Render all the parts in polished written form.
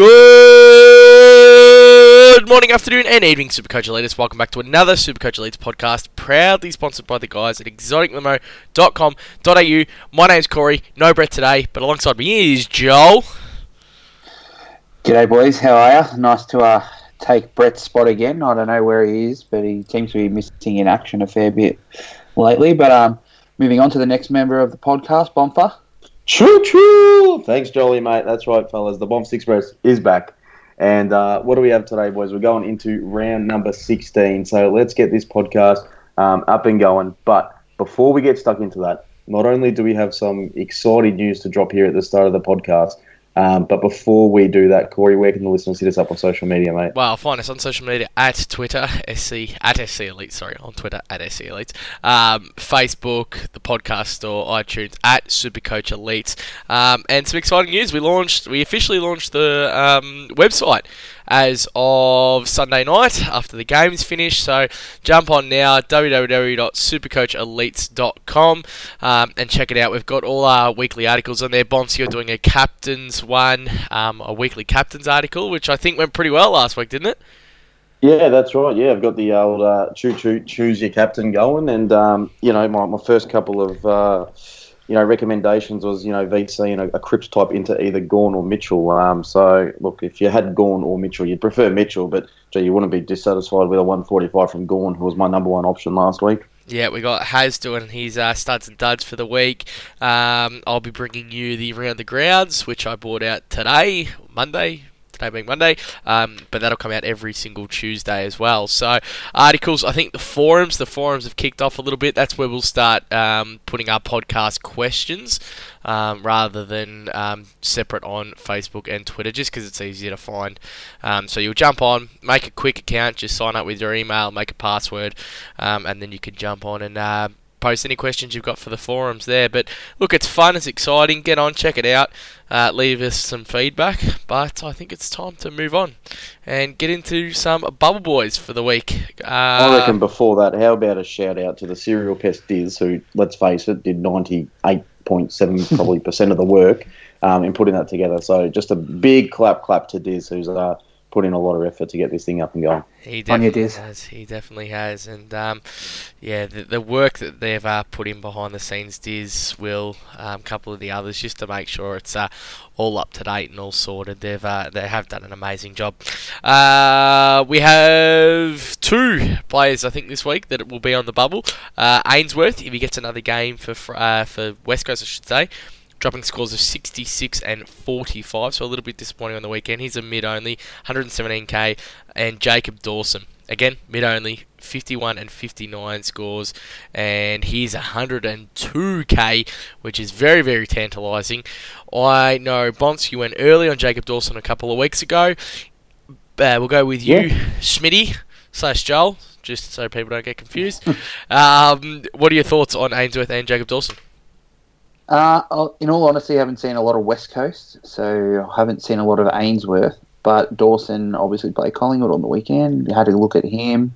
Good morning, afternoon, and evening, Supercoach Elites. Welcome back to another Supercoach Elites podcast, proudly sponsored by the guys at exoticlimo.com.au. My name's Corey, no Brett today, but alongside me is Joel. G'day, boys. How are you? Nice to take Brett's spot again. I don't know where he is, but he seems to be missing in action a fair bit lately. But moving on to the next member of the podcast, Bomfer. Choo choo! Thanks, Jolie, mate. That's right, fellas. The Bombs Express is back. And what do we have today, boys? We're going into round number 16. So let's get this podcast up and going. But before we get stuck into that, not only do we have some exciting news to drop here at the start of the podcast, but before we do that, Corey, where can the listeners hit us up on social media, mate? Well, find us on social media at Twitter, SC Elite, Facebook, the podcast store, iTunes, at Supercoach Elite. And some exciting news. We officially launched the website as of Sunday night after the game's finished. So jump on now, www.supercoachelites.com, and check it out. We've got all our weekly articles on there. Bombs here doing a captain's one, a weekly captain's article, which I think went pretty well last week, didn't it? Yeah, that's right. Yeah, I've got the old choose your captain going, and my first couple of recommendations was, VC and a Crips type into either Gawn or Mitchell. So, look, if you had Gawn or Mitchell, you'd prefer Mitchell, but gee, you wouldn't be dissatisfied with a 145 from Gawn, who was my number one option last week. Yeah, we got Hayes doing his studs and duds for the week. I'll be bringing you the Round the Grounds, which I bought out today being Monday, but that'll come out every single Tuesday as well. So articles, I think the forums have kicked off a little bit. That's where we'll start putting our podcast questions rather than separate on Facebook and Twitter, just because it's easier to find. So you'll jump on, make a quick account, just sign up with your email, make a password, and then you can jump on and post any questions you've got for the forums there. But look, it's fun, it's exciting. Get on, check it out, leave us some feedback. But I think it's time to move on and get into some Bubble Boys for the week. I reckon before that, how about a shout out to the serial pest Diz, who, let's face it, did 98.7% probably percent of the work in putting that together. So just a big clap to Diz, who's put in a lot of effort to get this thing up and going. He definitely has. And, the work that they've put in behind the scenes, Diz, Will, a couple of the others, just to make sure it's all up to date and all sorted. They have done an amazing job. We have two players, I think, this week that will be on the bubble. Ainsworth, if he gets another game for West Coast, I should say, dropping scores of 66 and 45, so a little bit disappointing on the weekend. He's a mid-only, 117k, and Jacob Dawson, again, mid-only, 51 and 59 scores, and he's 102k, which is very, very tantalising. I know, Bonce, you went early on Jacob Dawson a couple of weeks ago. We'll go with you, Schmitty / Joel, just so people don't get confused. What are your thoughts on Ainsworth and Jacob Dawson? In all honesty, I haven't seen a lot of West Coast, so I haven't seen a lot of Ainsworth, but Dawson obviously played Collingwood on the weekend. You had a look at him.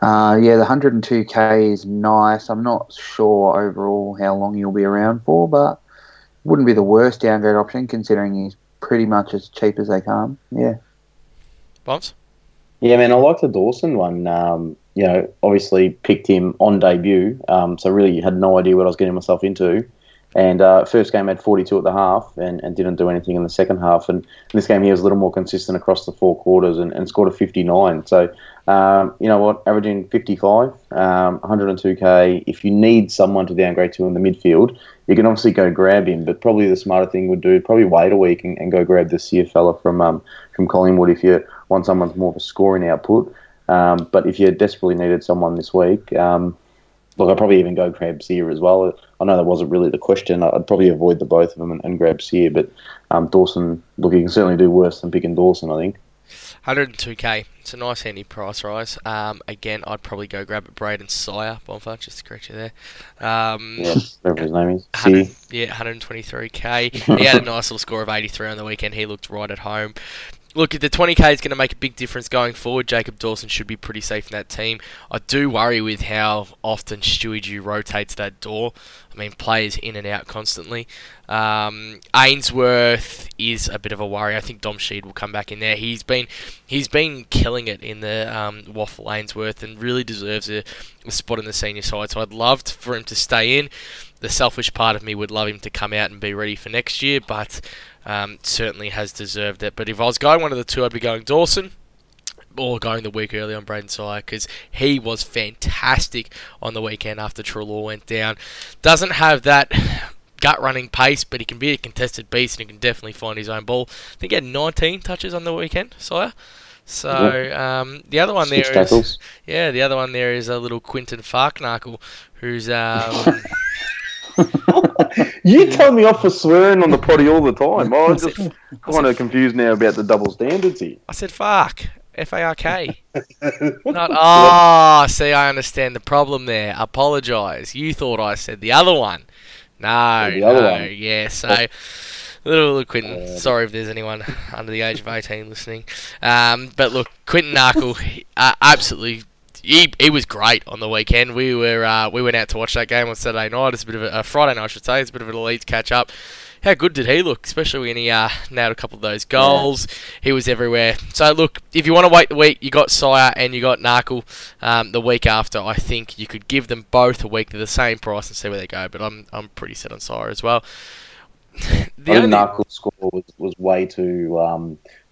The 102k is nice. I'm not sure overall how long he'll be around for, but wouldn't be the worst downgrade option considering he's pretty much as cheap as they come. Yeah. Bombs? Yeah, man, I like the Dawson one. Obviously picked him on debut, so really had no idea what I was getting myself into. And first game had 42 at the half and didn't do anything in the second half. And this game he was a little more consistent across the four quarters and scored a 59. So, averaging 55, 102k. If you need someone to downgrade to in the midfield, you can obviously go grab him. But probably the smarter thing would do, probably wait a week and go grab the Sier fella from Collingwood if you want someone's more of a scoring output. But if you desperately needed someone this week... Look, I'd probably even go grab Sier as well. I know that wasn't really the question. I'd probably avoid the both of them and grab Sier, but Dawson, look, you can certainly do worse than picking Dawson, I think. 102k. It's a nice handy price rise. Again, I'd probably go grab Braden Sier, Bonfire, just to correct you there. Whatever his name is. Sier. Yeah, 123k. He had a nice little score of 83 on the weekend. He looked right at home. Look, the 20K is going to make a big difference going forward. Jacob Dawson should be pretty safe in that team. I do worry with how often Stewie Dew rotates that door. I mean, players in and out constantly. Ainsworth is a bit of a worry. I think Dom Sheed will come back in there. He's been killing it in the Waffle Ainsworth and really deserves a spot in the senior side. So I'd love for him to stay in. The selfish part of me would love him to come out and be ready for next year, but certainly has deserved it. But if I was going one of the two, I'd be going Dawson or going the week early on Braden Sier, because he was fantastic on the weekend after Trelaw went down. Doesn't have that gut-running pace, but he can be a contested beast and he can definitely find his own ball. I think he had 19 touches on the weekend, Sier. So the other one there is... Yeah, the other one there is a little Quinton Narkle, who's... You tell me off for swearing on the potty all the time. I'm just kind of confused now about the double standards here. I said fark. F-A-R-K. Not, oh, see, I understand the problem there. Apologise. You thought I said the other one. No, the other one. Yeah, so... Little Quinton. Sorry if there's anyone under the age of 18 listening. But look, Quinton Narkle, absolutely... He was great on the weekend. We went out to watch that game on Saturday night. It's a bit of a Friday night, I should say. It's a bit of an elite catch up. How good did he look? Especially when he nailed a couple of those goals. Yeah. He was everywhere. So look, if you want to wait the week, you got Sier and you got Narkle the week after. I think you could give them both a week to the same price and see where they go. But I'm pretty set on Sier as well. The only Narkle's score was way too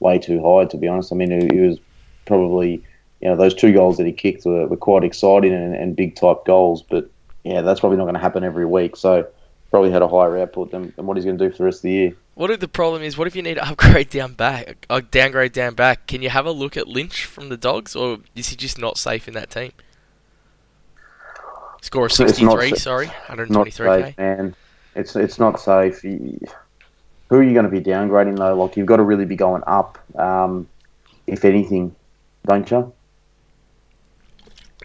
high, to be honest. I mean, he was probably. You know, those two goals that he kicked were quite exciting and big type goals, but yeah, that's probably not going to happen every week. So probably had a higher output than what he's going to do for the rest of the year. What if the problem is? What if you need to upgrade down back? Downgrade down back? Can you have a look at Lynch from the Dogs, or is he just not safe in that team? Score of 63. Sorry, 123. Not safe, man. It's not safe. Who are you going to be downgrading though? Like you've got to really be going up, if anything, don't you?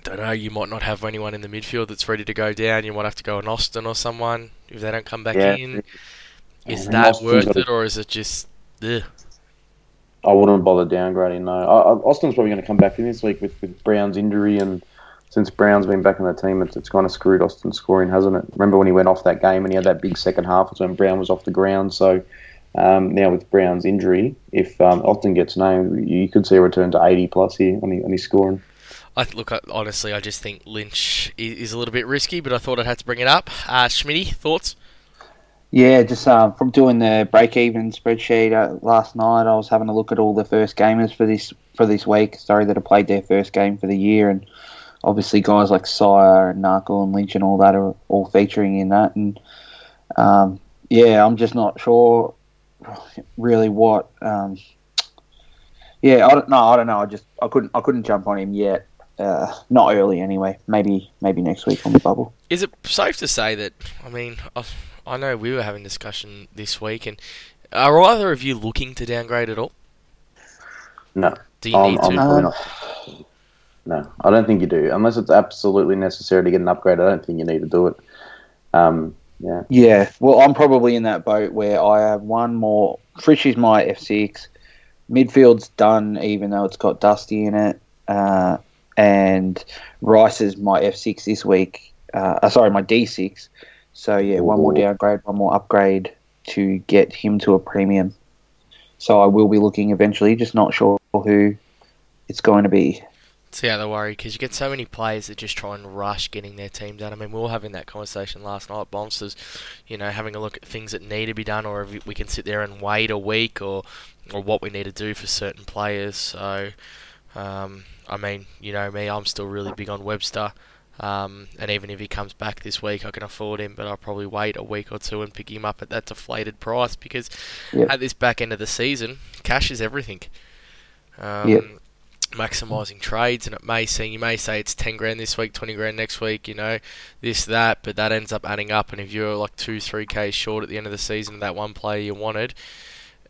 Don't know, you might not have anyone in the midfield that's ready to go down. You might have to go an Austin or someone if they don't come back in. Is that Austin's worth it, or is it just... Ugh. I wouldn't bother downgrading, no. Austin's probably going to come back in this week with Brown's injury, and since Brown's been back in the team, it's kind of screwed Austin's scoring, hasn't it? Remember when he went off that game and he had that big second half, it's when Brown was off the ground, so... now with Brown's injury, if Austin gets named, you could see a return to 80 plus here on his scoring. Honestly, I just think Lynch is a little bit risky, but I thought I'd have to bring it up. Schmitty, thoughts? Yeah, just from doing the break-even spreadsheet last night, I was having a look at all the first gamers for this week. Sorry, that have played their first game for the year, and obviously guys like Sier and Narkle and Lynch and all that are all featuring in that. And I'm just not sure really what. I don't know. I couldn't jump on him yet. Not early anyway. Maybe next week on the bubble. Is it safe to say that? I mean, I know we were having a discussion this week, and are either of you looking to downgrade at all? No. Do you need to? No, I don't think you do, unless it's absolutely necessary to get an upgrade. I don't think you need to do it. Yeah. Well, I'm probably in that boat where I have one more. Frisch is my F6. Midfield's done, even though it's got Dusty in it. And Rice is my F6 this week. My D6. So, yeah, one more downgrade, one more upgrade to get him to a premium. So I will be looking eventually, just not sure who it's going to be. It's the other worry, because you get so many players that just try and rush getting their team done. I mean, we were having that conversation last night, Bombsters, you know, having a look at things that need to be done, or if we can sit there and wait a week, or what we need to do for certain players. So, I mean, you know me, I'm still really big on Webster, and even if he comes back this week, I can afford him, but I'll probably wait a week or two and pick him up at that deflated price, because at this back end of the season, cash is everything. Maximising trades, and it may seem, you may say it's 10 grand this week, 20 grand next week, you know, this, that, but that ends up adding up, and if you're like 2-3k short at the end of the season of that one player you wanted,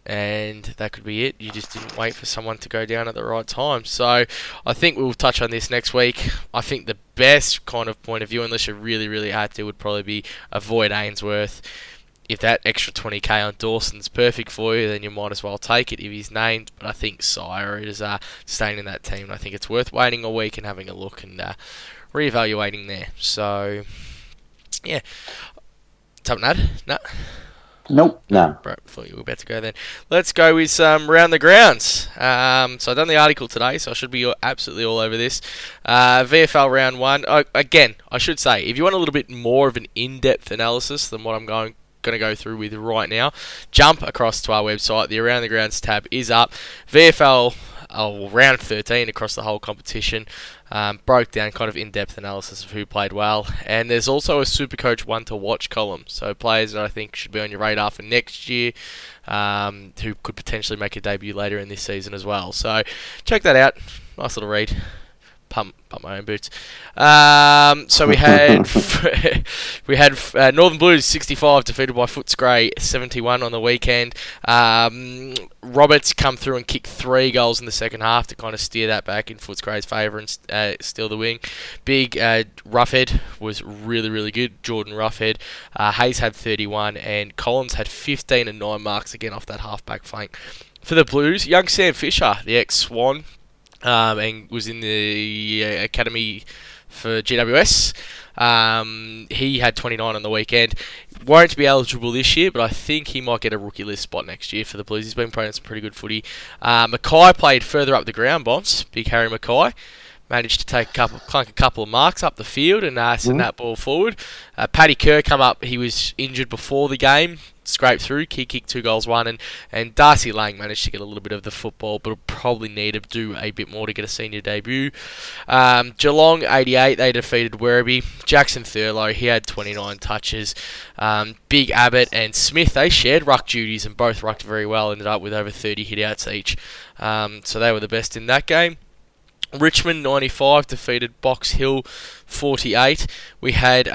and that could be it, you just didn't wait for someone to go down at the right time. So I think we'll touch on this next week. I think the best kind of point of view, unless you really, really had to, would probably be avoid Ainsworth. if that extra 20k on Dawson's perfect for you, then you might as well take it if he's named. But I think Sier is staying in that team, and I think it's worth waiting a week and having a look and reevaluating there. So, yeah. Something to add? No? Nope. No. Right, I thought you were about to go then. Let's go with some round the grounds. So I've done the article today, so I should be absolutely all over this. VFL round one. Oh, again, I should say, if you want a little bit more of an in-depth analysis than what I'm going to go through with right now, jump across to our website. The Around the Grounds tab is up. VFL round 13 across the whole competition. Broke down kind of in-depth analysis of who played well. And there's also a Supercoach one to watch column. So players that I think should be on your radar for next year, who could potentially make a debut later in this season as well. So check that out. Nice little read. Pump my own boots. So we had Northern Blues 65 defeated by Footscray 71 on the weekend. Roberts come through and kicked 3 goals in the second half to kind of steer that back in Footscray's favour and steal the win. Big Roughhead was really, really good. Jordan Roughhead. Hayes had 31 and Collins had 15 and 9 marks again off that half-back flank. For the Blues, young Sam Fisher, the ex-Swan, and was in the academy for GWS. He had 29 on the weekend. Won't be eligible this year, but I think he might get a rookie list spot next year for the Blues. He's been playing some pretty good footy. Mackay played further up the ground, Bonds. Big Harry Mackay. Managed to take a couple of marks up the field and send that ball forward. Paddy Kerr come up. He was injured before the game. Scraped through. He kicked 2 goals, 1. And Darcy Lang managed to get a little bit of the football, but will probably need to do a bit more to get a senior debut. Geelong, 88. They defeated Werribee. Jackson Thurlow, he had 29 touches. Big Abbott and Smith, they shared ruck duties and both rucked very well. Ended up with over 30 hitouts each. So they were the best in that game. Richmond 95 defeated Box Hill 48. We had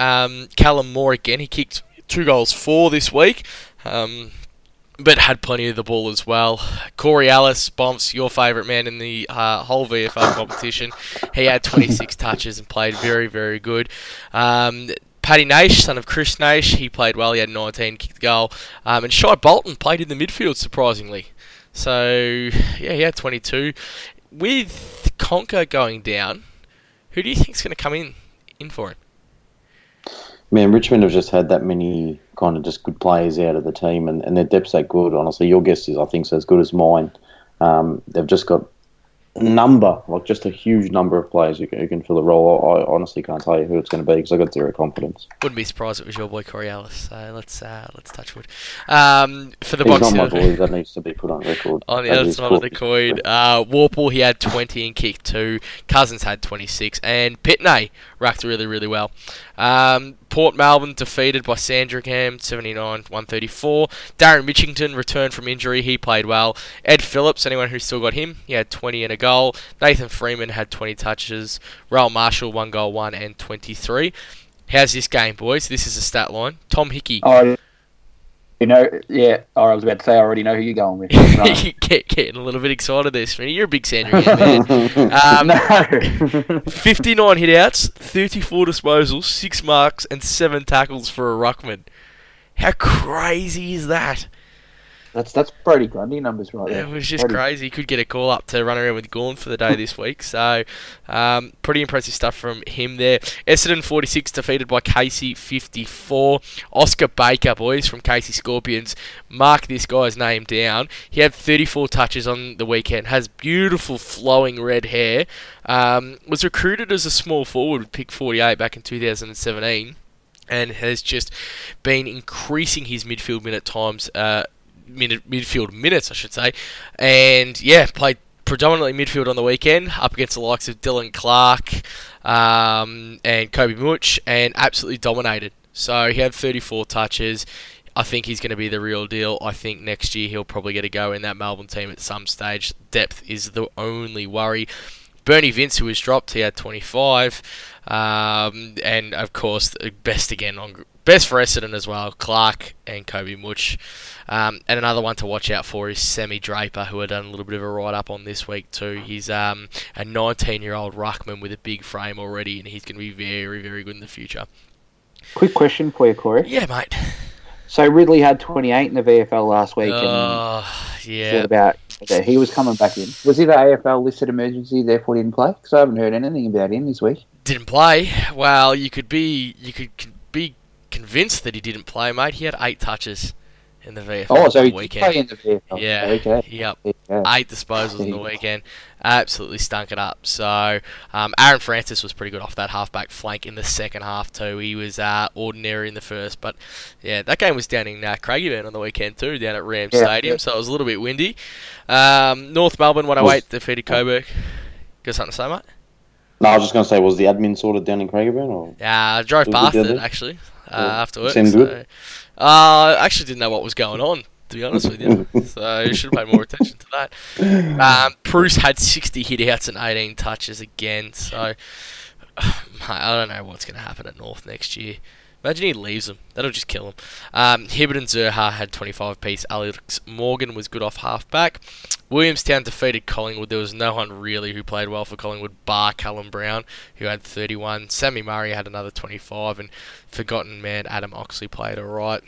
Callum Moore again. He kicked 2 goals, 4 this week, but had plenty of the ball as well. Corey Ellis, Bumps, your favourite man in the whole VFL competition. He had 26 touches and played very, very good. Paddy Nash, son of Chris Nash, he played well. He had 19, kicked the goal. And Shai Bolton played in the midfield, surprisingly. So, yeah, he had 22. With Conker going down, who do you think's going to come in for him? Man, Richmond have just had that many kind of just good players out of the team, and their depth's that good, honestly. Your guess is, I think, so as good as mine. They've just got a number, like just a huge number of players who can fill the role. I honestly can't tell you who it's going to be because I've got zero confidence. Wouldn't be surprised if it was your boy Coriolis, so let's touch wood. For the He's Box Hill, that needs to be put on record. On the other side of the coin, Warple, he had 20 and kicked 2. Cousins had 26, and Pitney racked really, really well. Port Melbourne defeated by Sandringham, 79-134. Darren Mitchington returned from injury. He played well. Ed Phillips, anyone who's still got him, he had 20 and a goal. Nathan Freeman had 20 touches. Rael Marshall, 1 goal, 1 and 23. How's this game, boys? This is a stat line. Tom Hickey. I was about to say, I already know who you're going with. No. You're getting a little bit excited there, Smitty. You're a big Sandringham man. 59 hitouts, 34 disposals, 6 marks, and 7 tackles for a ruckman. How crazy is that? That's Brody Grundy numbers right there. It was just crazy. He could get a call up to run around with Gawn for the day this week. So, pretty impressive stuff from him there. Essendon 46 defeated by Casey 54. Oscar Baker, boys, from Casey Scorpions. Mark this guy's name down. He had 34 touches on the weekend. Has beautiful flowing red hair. Was recruited as a small forward with pick 48 back in 2017, and has just been increasing his midfield minute times. Midfield minutes, I should say, and yeah, played predominantly midfield on the weekend up against the likes of Dylan Clark and Kobe Much, and absolutely dominated. So he had 34 touches. I think he's going to be the real deal. I think next year he'll probably get a go in that Melbourne team at some stage. Depth is the only worry. Bernie Vince, who was dropped, he had 25, and of course, best for Essendon as well, Clark and Kobe Much. And another one to watch out for is Semi Draper, who had done a little bit of a write-up on this week too. He's a 19-year-old ruckman with a big frame already, and he's going to be very, very good in the future. Quick question for you, Corey. Yeah, mate. So Ridley had 28 in the VFL last week. Yeah. About, okay, he was coming back in. Was he the AFL listed emergency, therefore didn't play? Because I haven't heard anything about him this week. Didn't play. Well, you could be convinced that he didn't play, mate. He had 8 touches in the VFL on the weekend. Oh, so he did play in the VFL. Yeah. Okay. Yep. Yeah. 8 disposals in the weekend. Absolutely stunk it up. So Aaron Francis was pretty good off that halfback flank in the second half too. He was ordinary in the first, but yeah, that game was down in Craigieburn on the weekend too, down at Rams Stadium. Yeah. So it was a little bit windy. North Melbourne 108 defeated Coburg. Got something to say, mate? No, I was just going to say, was the admin sorted down in Craigieburn? Or I drove past it actually after work. Seemed good. I actually didn't know what was going on, to be honest with you. So you should have paid more attention to that. Bruce had 60 hit-outs and 18 touches again. So I don't know what's going to happen at North next year. Imagine he leaves them. That'll just kill him. Hibbert and Zerha had 25-piece. Alex Morgan was good off halfback. Williamstown defeated Collingwood. There was no one really who played well for Collingwood, bar Callum Brown, who had 31. Sammy Murray had another 25. And forgotten man Adam Oxley played all right.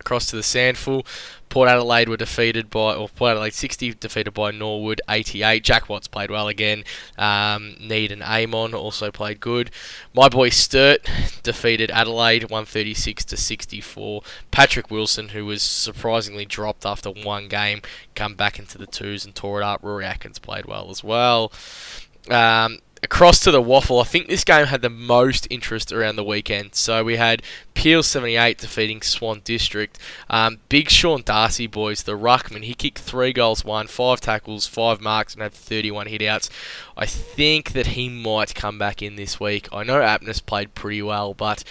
Across to the Sandful, Port Adelaide were defeated by, or Port Adelaide 60, defeated by Norwood 88. Jack Watts played well again. Need and Amon also played good. My boy Sturt defeated Adelaide 136-64. Patrick Wilson, who was surprisingly dropped after one game, come back into the twos and tore it up. Rory Atkins played well as well. Across to the Waffle, I think this game had the most interest around the weekend. So we had Peel 78 defeating Swan District. Big Sean Darcy, boys, the ruckman, he kicked 3 goals, 5 tackles, 5 marks, and had 31 hitouts. I think that he might come back in this week. I know Aptness played pretty well, but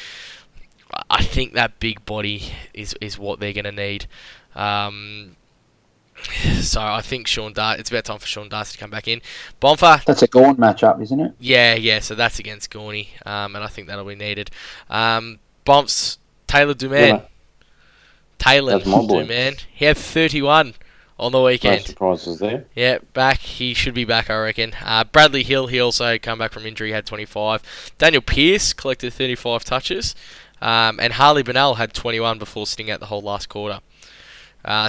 I think that big body is what they're going to need. So I think it's about time for Sean Darcy to come back in. Bonfire. That's a Gawn matchup, isn't it? Yeah. So that's against Gawney, and I think that'll be needed. Bomps, Taylor Duman. Yeah. Taylor Duman. He had 31 on the weekend. No surprises there. Yeah, back. He should be back, I reckon. Bradley Hill, he also come back from injury, had 25. Daniel Pearce collected 35 touches, and Harley Bunnell had 21 before sitting out the whole last quarter.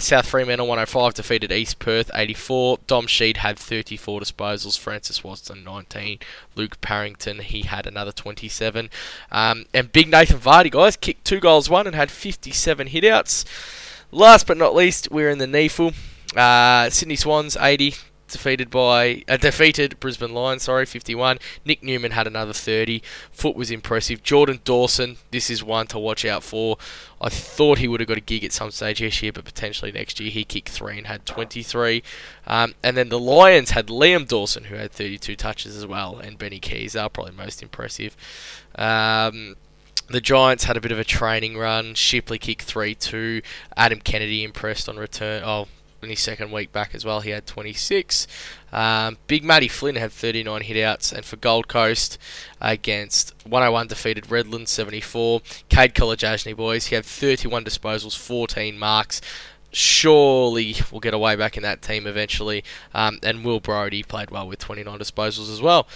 South Fremantle 105 defeated East Perth 84. Dom Sheed had 34 disposals. Francis Watson 19. Luke Parrington, he had another 27. And big Nathan Vardy, guys, kicked 2 goals, 1 and had 57 hitouts. Last but not least, we're in the NEFL. Sydney Swans 80 defeated Brisbane Lions, 51. Nick Newman had another 30. Foot was impressive. Jordan Dawson, this is one to watch out for. I thought he would have got a gig at some stage this year, but potentially next year. He kicked 3 and had 23. And then the Lions had Liam Dawson, who had 32 touches as well, and Benny Keys are probably most impressive. The Giants had a bit of a training run. Shipley kicked 3-2. Adam Kennedy impressed on return. In his second week back as well, he had 26. Big Matty Flynn had 39 hitouts. And for Gold Coast against 101 defeated Redland, 74. Cade Kolajajny, boys, he had 31 disposals, 14 marks. Surely we'll get away back in that team eventually. And Will Brodie played well with 29 disposals as well.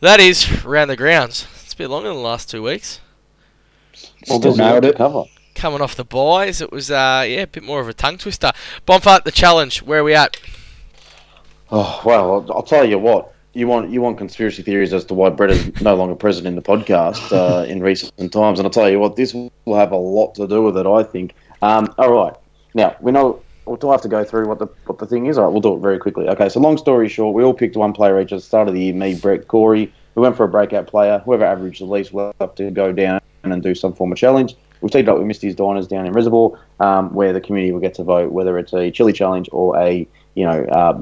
That is Round the Grounds. It's been longer than the last 2 weeks. Still nailed it. Coming off the buys, it was a bit more of a tongue twister. Bonfart, the challenge. Where are we at? Oh well, I'll tell you what. You want conspiracy theories as to why Brett is no longer present in the podcast in recent times, and I'll tell you what, this will have a lot to do with it, I think. All right, now we know. Do I have to go through what the thing is? All right, we'll do it very quickly. Okay, so long story short, we all picked one player each at the start of the year. Me, Brett, Corey. We went for a breakout player. Whoever averaged the least will have to go down and do some form of challenge. We've teamed up with Misty's Diners down in Reservoir, where the community will get to vote whether it's a chili challenge or a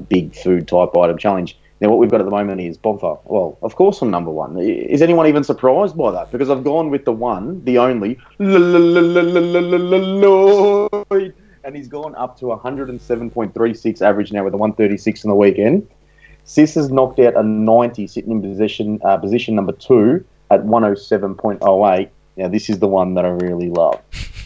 big food type item challenge. Now, what we've got at the moment is Bonfire. Well, of course I'm number one. Is anyone even surprised by that? Because I've gone with the one, the only, Lloyd, and he's gone up to 107.36 average now with a 136 in the weekend. Sis has knocked out a 90, sitting in position number 2 at 107.08. Now, this is the one that I really love.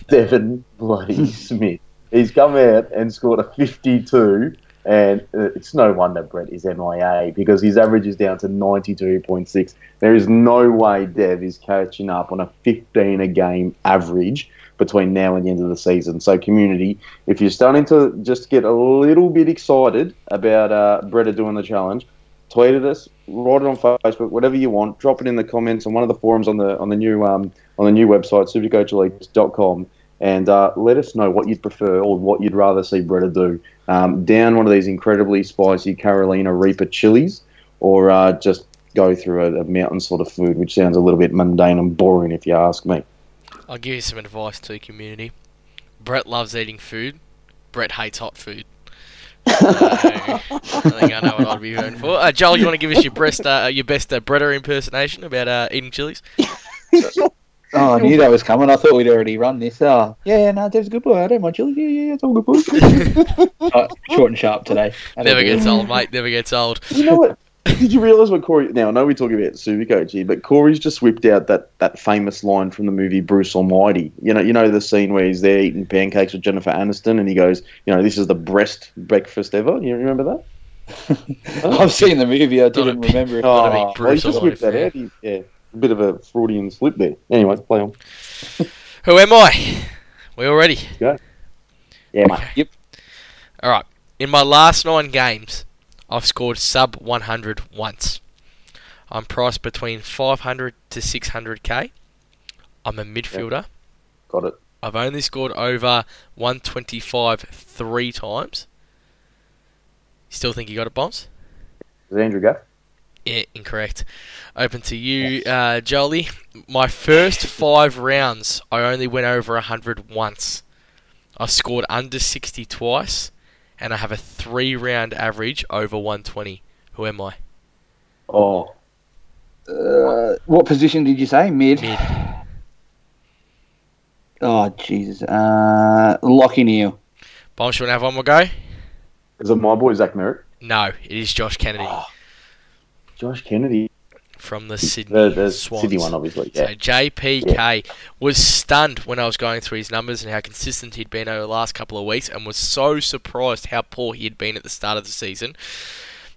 Devin bloody Smith. He's come out and scored a 52 And it's no wonder Brett is MIA, because his average is down to 92.6. There is no way Dev is catching up on a 15 a game average between now and the end of the season. So, community, if you're starting to just get a little bit excited about Brett doing the challenge, tweet at us, write it on Facebook, whatever you want. Drop it in the comments on one of the forums on the new website, supercoachelites.com. And let us know what you'd prefer or what you'd rather see Bretta do. Down one of these incredibly spicy Carolina Reaper chilies, or just go through a mountain sort of food, which sounds a little bit mundane and boring if you ask me. I'll give you some advice too, community. Brett loves eating food. Brett hates hot food. I think I know what I'd be voting for. Joel, you want to give us your best Bretta impersonation about eating chilies? Oh, I knew that was coming. I thought we'd already run this. Dev's a good boy. I don't mind chili. Yeah, it's all good boy. Short and sharp today. Never gets old, mate. Never gets old. You know what? Did you realise what Corey... Now, I know we're talking about Supercoach here, but Corey's just whipped out that famous line from the movie Bruce Almighty. You know the scene where he's there eating pancakes with Jennifer Aniston, and he goes, this is the best breakfast ever. You remember that? I've seen the movie. I didn't remember it. He just whipped that out. Yeah. A bit of a Freudian slip there. Anyway, play on. Who am I? We all ready? Go. Yeah, mate. Okay. Yep. All right. In my last 9 games, I've scored sub 100 once. I'm priced between 500 to 600k. I'm a midfielder. Yep. Got it. I've only scored over 125 3 times. Still think you got it, Bombs? Is it Andrew Gaff? Yeah, incorrect. Open to you, Jolie. My first 5 rounds, I only went over 100 once. I scored under 60 twice, and I have a 3-round average over 120. Who am I? Oh. What position did you say? Mid. Oh, Jesus. Lachie Neale. Bombs, you want to have one more go? Is it my boy, Zach Merrick? No, it is Josh Kennedy. Oh. Josh Kennedy. From the Sydney Swans. Sydney one, obviously. Yeah. So JPK was stunned when I was going through his numbers and how consistent he'd been over the last couple of weeks, and was so surprised how poor he had been at the start of the season.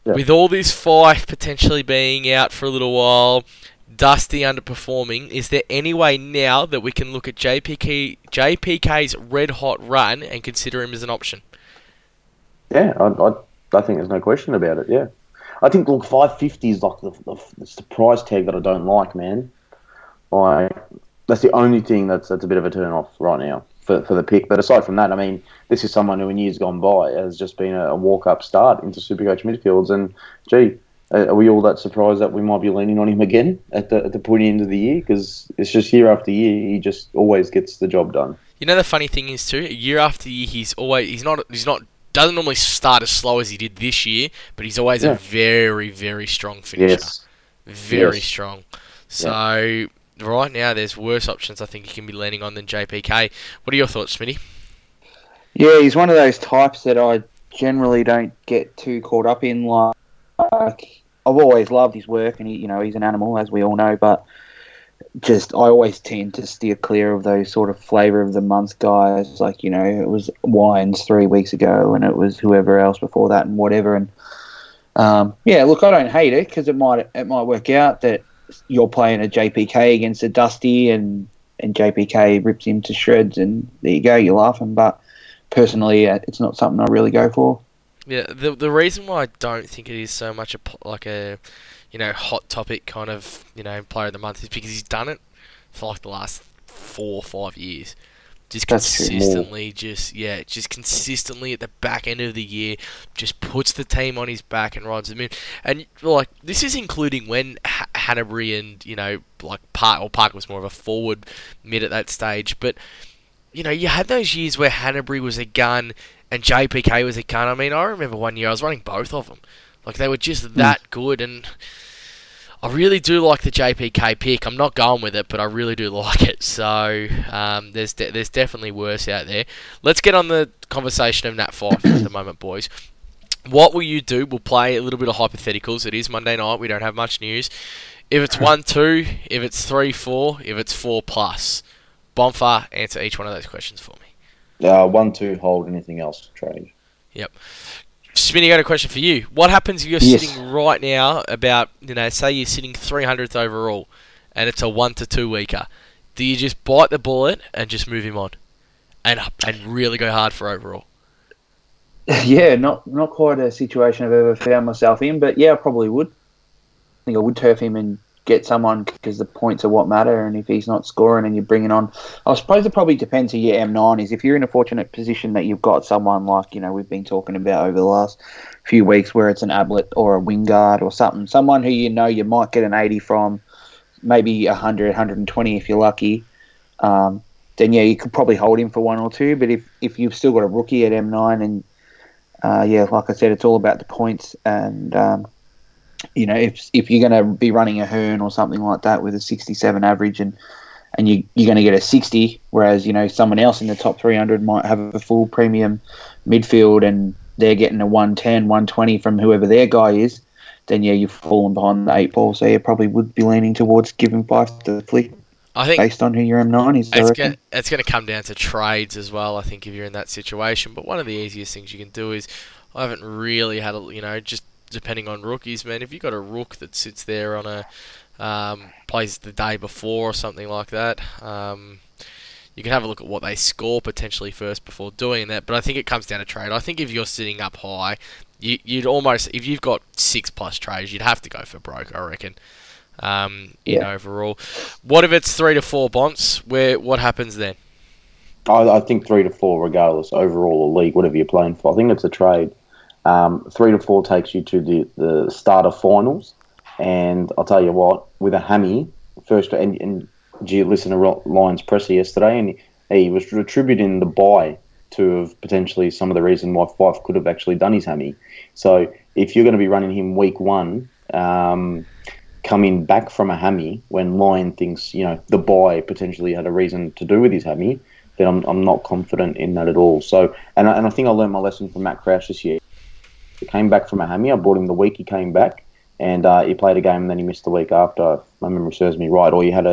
Yeah. With all this Fife potentially being out for a little while, Dusty underperforming, is there any way now that we can look at JPK's red-hot run and consider him as an option? Yeah, I think there's no question about it, yeah. I think, look, 550 is like the price tag that I don't like, man. That's the only thing that's a bit of a turn-off right now for the pick. But aside from that, I mean, this is someone who in years gone by has just been a walk-up start into Supercoach midfields. And, gee, are we all that surprised that we might be leaning on him again at the pointy end of the year? Because it's just year after year, he just always gets the job done. You know, the funny thing is, too, year after year, he's not doesn't normally start as slow as he did this year, but he's always a very, very strong finisher. Yes. Very strong. So, right now, there's worse options I think he can be leaning on than JPK. What are your thoughts, Smitty? Yeah, he's one of those types that I generally don't get too caught up in. Like, I've always loved his work, and he's an animal, as we all know, but just I always tend to steer clear of those sort of flavour of the month guys. Like, it was Wines 3 weeks ago, and it was whoever else before that, and whatever. And look, I don't hate it, because it might work out that you're playing a JPK against a Dusty, and JPK rips him to shreds, and there you go, you're laughing. But personally, it's not something I really go for. Yeah, the reason why I don't think it is so much a hot topic kind of, player of the month is because he's done it for like the last 4 or 5 years. Just consistently at the back end of the year, just puts the team on his back and rides them in. And like, this is including when Hanbury and, Parker was more of a forward mid at that stage. But, you had those years where Hanbury was a gun and JPK was a gun. I mean, I remember one year I was running both of them. Like, they were just that good, and I really do like the JPK pick. I'm not going with it, but I really do like it. So there's definitely worse out there. Let's get on the conversation of Nat 5 at the moment, boys. What will you do? We'll play a little bit of hypotheticals. It is Monday night. We don't have much news. If it's 1-2, if it's 3-4, if it's 4+. Bonfire, answer each one of those questions for me. 1-2, hold, anything else, trade. Yep. Smitty, I got a question for you. What happens if you're sitting right now about, you know, say you're sitting 300th overall and it's a 1 to 2 weeker? Do you just bite the bullet and just move him on and really go hard for overall? Yeah, not quite a situation I've ever found myself in, but yeah, I probably would. I think I would turf him and get someone because the points are what matter, and if he's not scoring and you're bringing on... I suppose it probably depends who your M9 is. If you're in a fortunate position that you've got someone like, you know, we've been talking about over the last few weeks where it's an Ablett or a Wingard or something, someone who you know you might get an 80 from, maybe 100, 120 if you're lucky, then yeah, you could probably hold him for one or two. But if you've still got a rookie at M9 and... yeah, like I said, it's all about the points, and you know, if you're going to be running a Hearn or something like that with a 67 average, and you're going to get a 60, whereas you know someone else in the top 300 might have a full premium midfield and they're getting a 110, 120 from whoever their guy is, then yeah, you've fallen behind the 8 ball. So you probably would be leaning towards giving 5 to the Flick, I think, based on who your M9 is. It's going to come down to trades as well, I think, if you're in that situation. But one of the easiest things you can do is, I haven't really had a, you know, just depending on rookies, man. If you've got a rook that sits there on a plays the day before or something like that, you can have a look at what they score potentially first before doing that. But I think it comes down to trade. I think if you're sitting up high, you'd almost, if you've got 6+ trades, you'd have to go for broke, I reckon. In overall, what if it's 3 to 4 bonds? Where what happens then? I think 3 to 4, regardless, overall or league, whatever you're playing for. I think it's a trade. 3 to 4 takes you to the start of finals, and I'll tell you what, with a hammy first, and you listened to Lions Presser yesterday, and he was attributing the buy to have potentially some of the reason why Fife could have actually done his hammy. So if you're going to be running him week 1. Coming back from a hammy when Lyon thinks, you know, the buy potentially had a reason to do with his hammy, then I'm not confident in that at all. So, and I think I learned my lesson from Matt Crouch this year. He came back from a hammy. I bought him the week he came back, and he played a game, and then he missed the week after. If my memory serves me right, or he had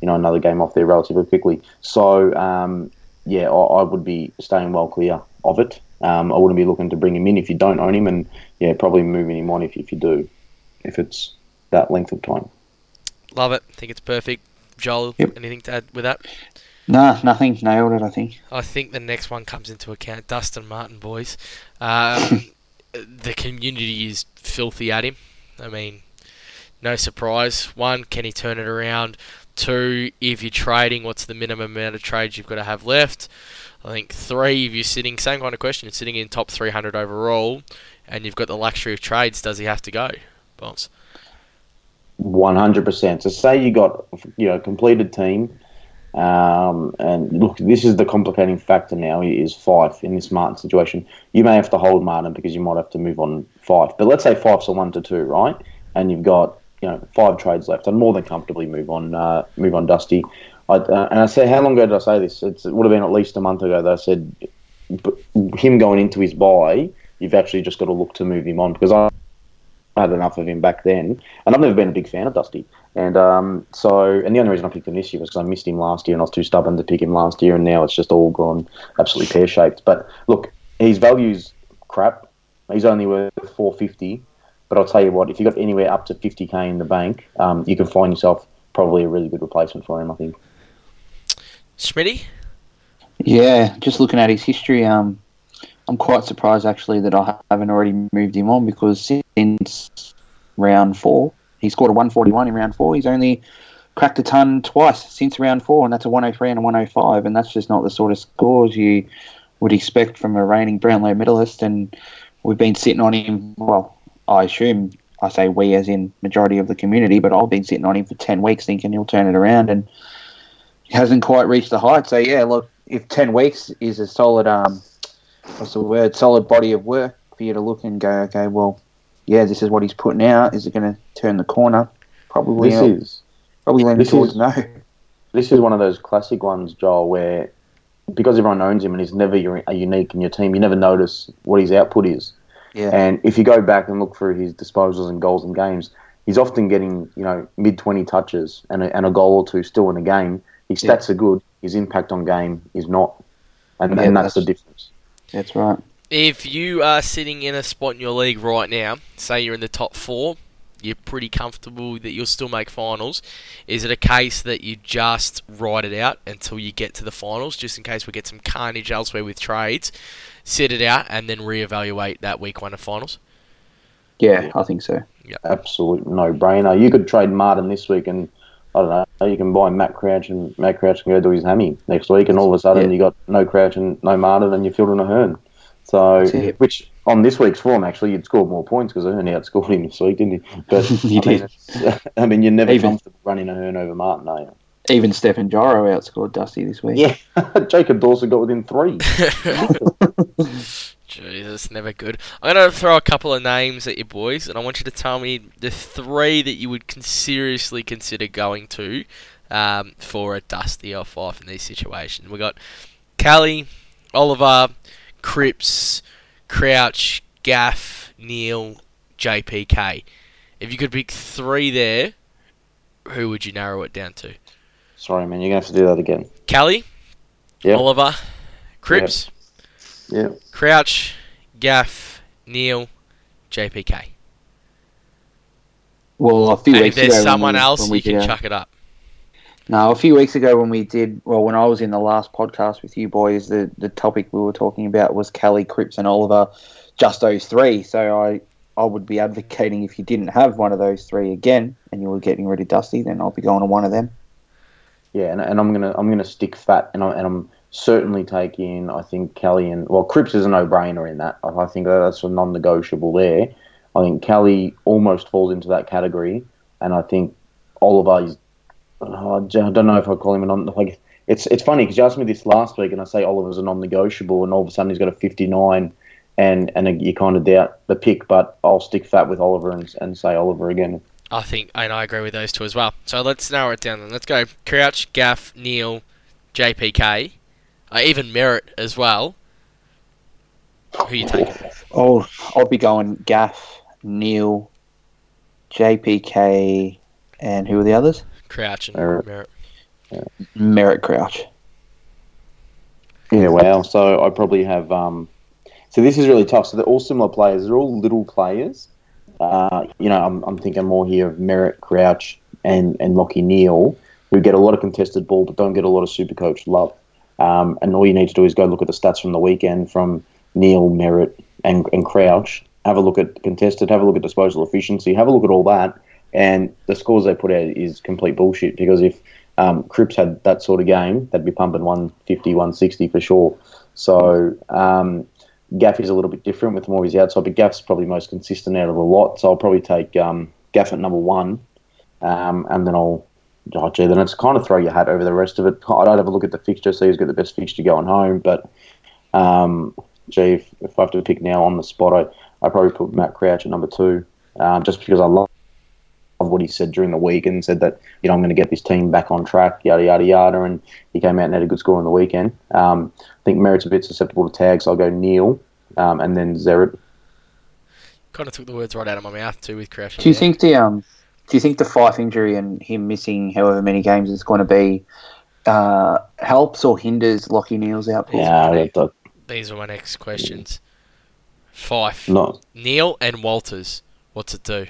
another game off there relatively quickly. So I would be staying well clear of it. I wouldn't be looking to bring him in if you don't own him, and yeah, probably moving him on if you do, if it's that length of time. Love it. I think it's perfect. Joel, anything to add with that? No, nothing. Nailed it, I think. I think the next one comes into account. Dustin Martin, boys. The community is filthy at him. I mean, no surprise. 1, can he turn it around? 2, if you're trading, what's the minimum amount of trades you've got to have left? I think 3, if you're sitting, same kind of question, sitting in top 300 overall, and you've got the luxury of trades, does he have to go? Bombs. 100%. So say you got completed team, and look, this is the complicating factor now is Fife in this Martin situation. You may have to hold Martin because you might have to move on Fife. But let's say Fife's a 1 to 2, right? And you've got 5 trades left. I'd more than comfortably move on Dusty. And I say, how long ago did I say this? It would have been at least a month ago that I said, him going into his bye, you've actually just got to look to move him on because I had enough of him back then, and I've never been a big fan of Dusty, and so the only reason I picked him this year was because I missed him last year and I was too stubborn to pick him last year, and now it's just all gone absolutely pear-shaped. But look, his value's crap. He's only worth $450, but I'll tell you what, if you got anywhere up to $50K in the bank, you can find yourself probably a really good replacement for him, I think. Smitty? Yeah, just looking at his history, I'm quite surprised, actually, that I haven't already moved him on, because since round 4, he scored a 141 in round 4. He's only cracked a ton twice since round 4, and that's a 103 and a 105, and that's just not the sort of scores you would expect from a reigning Brownlow medalist. And we've been sitting on him, well, I assume, I say we as in majority of the community, but I've been sitting on him for 10 weeks thinking he'll turn it around, and he hasn't quite reached the height. So, yeah, look, if 10 weeks is a solid... solid body of work for you to look and go, okay, well, yeah, this is what he's putting out. Is it going to turn the corner? Probably this is. Probably leaning towards no. This is one of those classic ones, Joel, where because everyone owns him and he's never unique in your team, you never notice what his output is. Yeah. And if you go back and look through his disposals and goals and games, he's often getting, mid-20 touches and a goal or two still in a game. His stats are good. His impact on game is not. And that's the difference. That's right. If you are sitting in a spot in your league right now, say you're in the top four, you're pretty comfortable that you'll still make finals, is it a case that you just ride it out until you get to the finals, just in case we get some carnage elsewhere with trades, sit it out and then reevaluate that week one of finals? Yeah, I think so. Yep. Absolute no-brainer. You could trade Martin this week and, I don't know, you can buy Matt Crouch and Matt Crouch can go do his hammy next week and all of a sudden you got no Crouch and no Martin and you're fielding a Hearn. So, which on this week's form, actually, you'd scored more points because Hearn outscored him this week, didn't he? But I mean, you're never comfortable running a Hearn over Martin, are you? Even Stefan Gyro outscored Dusty this week. Yeah, Jacob Dawson got within three. Jesus, never good. I'm going to throw a couple of names at you boys, and I want you to tell me the three that you would seriously consider going to for a Dusty or Fife in these situations. We got Kelly, Oliver, Cripps, Crouch, Gaff, Neil, JPK. If you could pick three there, who would you narrow it down to? Sorry, man, you're going to have to do that again. Kelly, Oliver, Cripps, Crouch, Gaff, Neil, JPK. Well, a few weeks ago... if there's someone else, you can chuck it up. No, a few weeks ago when we did... well, when I was in the last podcast with you boys, the topic we were talking about was Kelly, Cripps and Oliver, just those three. So I would be advocating if you didn't have one of those three again and you were getting rid of Dusty, then I'll be going to one of them. Yeah, and I'm gonna stick fat, and I'm certainly taking, I think, Kelly and... well, Cripps is a no-brainer in that. I think that's a non-negotiable there. I think Kelly almost falls into that category, and I think Oliver is... I don't know if I call him a non... like, it's funny because you asked me this last week and I say Oliver's a non-negotiable and all of a sudden he's got a 59 and you kind of doubt the pick, but I'll stick fat with Oliver and say Oliver again. I think, and I agree with those two as well. So let's narrow it down then. Let's go Crouch, Gaff, Neil, JPK, even Merritt as well. Who are you taking? Oh, I'll be going Gaff, Neil, JPK, and who are the others? Crouch and Merritt. Merritt, Crouch. Yeah, well, so I probably have... so this is really tough. So they're all similar players. They're all little players. I'm thinking more here of Merritt, Crouch, and Lockie Neal, who get a lot of contested ball but don't get a lot of super coach love. And all you need to do is go look at the stats from the weekend from Neal, Merritt, and Crouch. Have a look at contested. Have a look at disposal efficiency. Have a look at all that. And the scores they put out is complete bullshit because if Cripps had that sort of game, they'd be pumping 150, 160 for sure. So Gaff is a little bit different with more of his outside, but Gaff's probably most consistent out of the lot. So I'll probably take Gaff at number one, and then then it's kind of throw your hat over the rest of it. I'd have a look at the fixture, see who's got the best fixture going home. But if I have to pick now on the spot, I probably put Matt Crouch at number two, just because I love what he said during the week and said that, you know, I'm going to get this team back on track, yada, yada, yada, and he came out and had a good score on the weekend. I think Merritt's a bit susceptible to tags, so I'll go Neil and then Zerrit. Kind of took the words right out of my mouth too with Crouch. Do you think the Fife injury and him missing however many games it's going to be helps or hinders Lockie Neal's output? Yeah, these are my next questions. Fife, Neil and Walters, what's it do?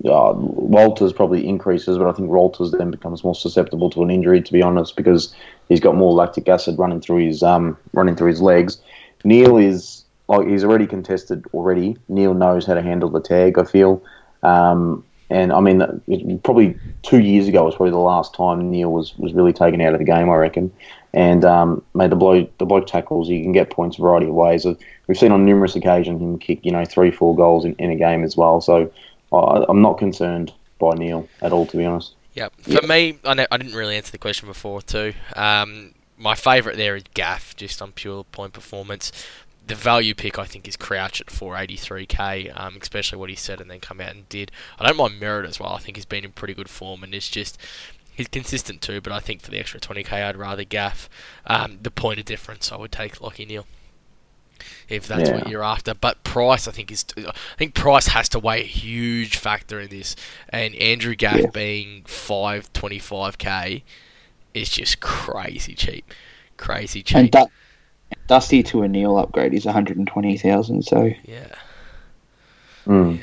Walters probably increases, but I think Walters then becomes more susceptible to an injury, to be honest, because he's got more lactic acid running through his legs. Neil is he's already contested already. Neil knows how to handle the tag, I feel, and I mean probably 2 years ago was probably the last time Neil was really taken out of the game, I reckon. And mate, the bloke tackles. You can get points a variety of ways. We've seen on numerous occasions him kick 3-4 goals in a game as well. So I'm not concerned by Neil at all, to be honest. Yep. For me, I didn't really answer the question before too. My favourite there is Gaff, just on pure point performance. The value pick, I think, is Crouch at 483k, especially what he said and then come out and did. I don't mind Merritt as well. I think he's been in pretty good form and it's just... he's consistent too, but I think for the extra 20k, I'd rather Gaff. The point of difference, I would take Lockie Neal, if that's what you're after. But price, I think price has to weigh a huge factor in this. And Andrew Gaff being 525k is just crazy cheap. And, Dusty to a Neil upgrade is 120,000. So yeah. Mm.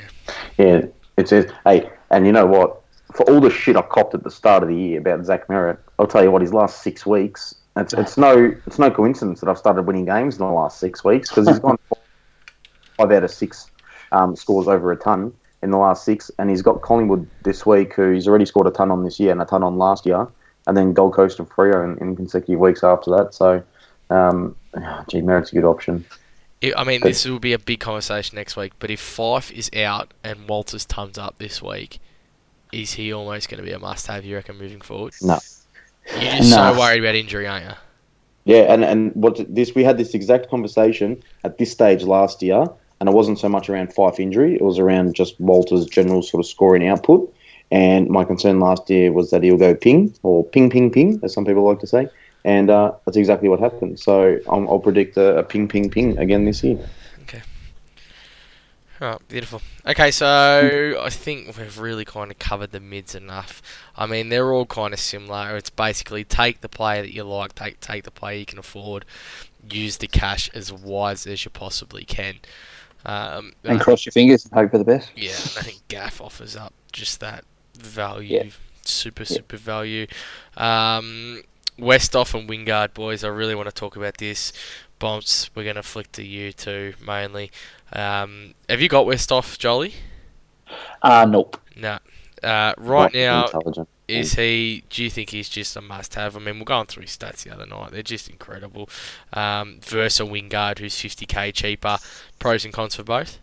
Yeah, it says, hey, and you know what? For all the shit I copped at the start of the year about Zach Merritt, I'll tell you what, his last 6 weeks, it's no coincidence that I've started winning games in the last 6 weeks, because he's gone 5 out of 6 scores over a ton in the last 6, and he's got Collingwood this week, who he's already scored a ton on this year and a ton on last year, and then Gold Coast and Freo in consecutive weeks after that. So, gee, Merritt's a good option. I mean, this will be a big conversation next week, but if Fife is out and Walters tums up this week, is he almost going to be a must-have, you reckon, moving forward? No. You're just so worried about injury, aren't you? Yeah, and we had this exact conversation at this stage last year, and it wasn't so much around Fife injury, it was around just Walters' general sort of scoring output, and my concern last year was that he'll go ping, or ping, ping, ping, as some people like to say. And that's exactly what happened. So I'll predict a ping, ping, ping again this year. Okay. All right, beautiful. Okay, so I think we've really kind of covered the mids enough. I mean, they're all kind of similar. It's basically take the player that you like, take the player you can afford, use the cash as wise as you possibly can. And cross your fingers and hope for the best. Yeah, I think Gaff offers up just that value, super value. Westhoff and Wingard, boys, I really want to talk about this. Bomps, we're going to flick to you two, mainly. Have you got Westhoff, Jolie? Nope. No. Right now, do you think he's just a must-have? I mean, we're going through his stats the other night. They're just incredible. Versus Wingard, who's 50k cheaper. Pros and cons for both?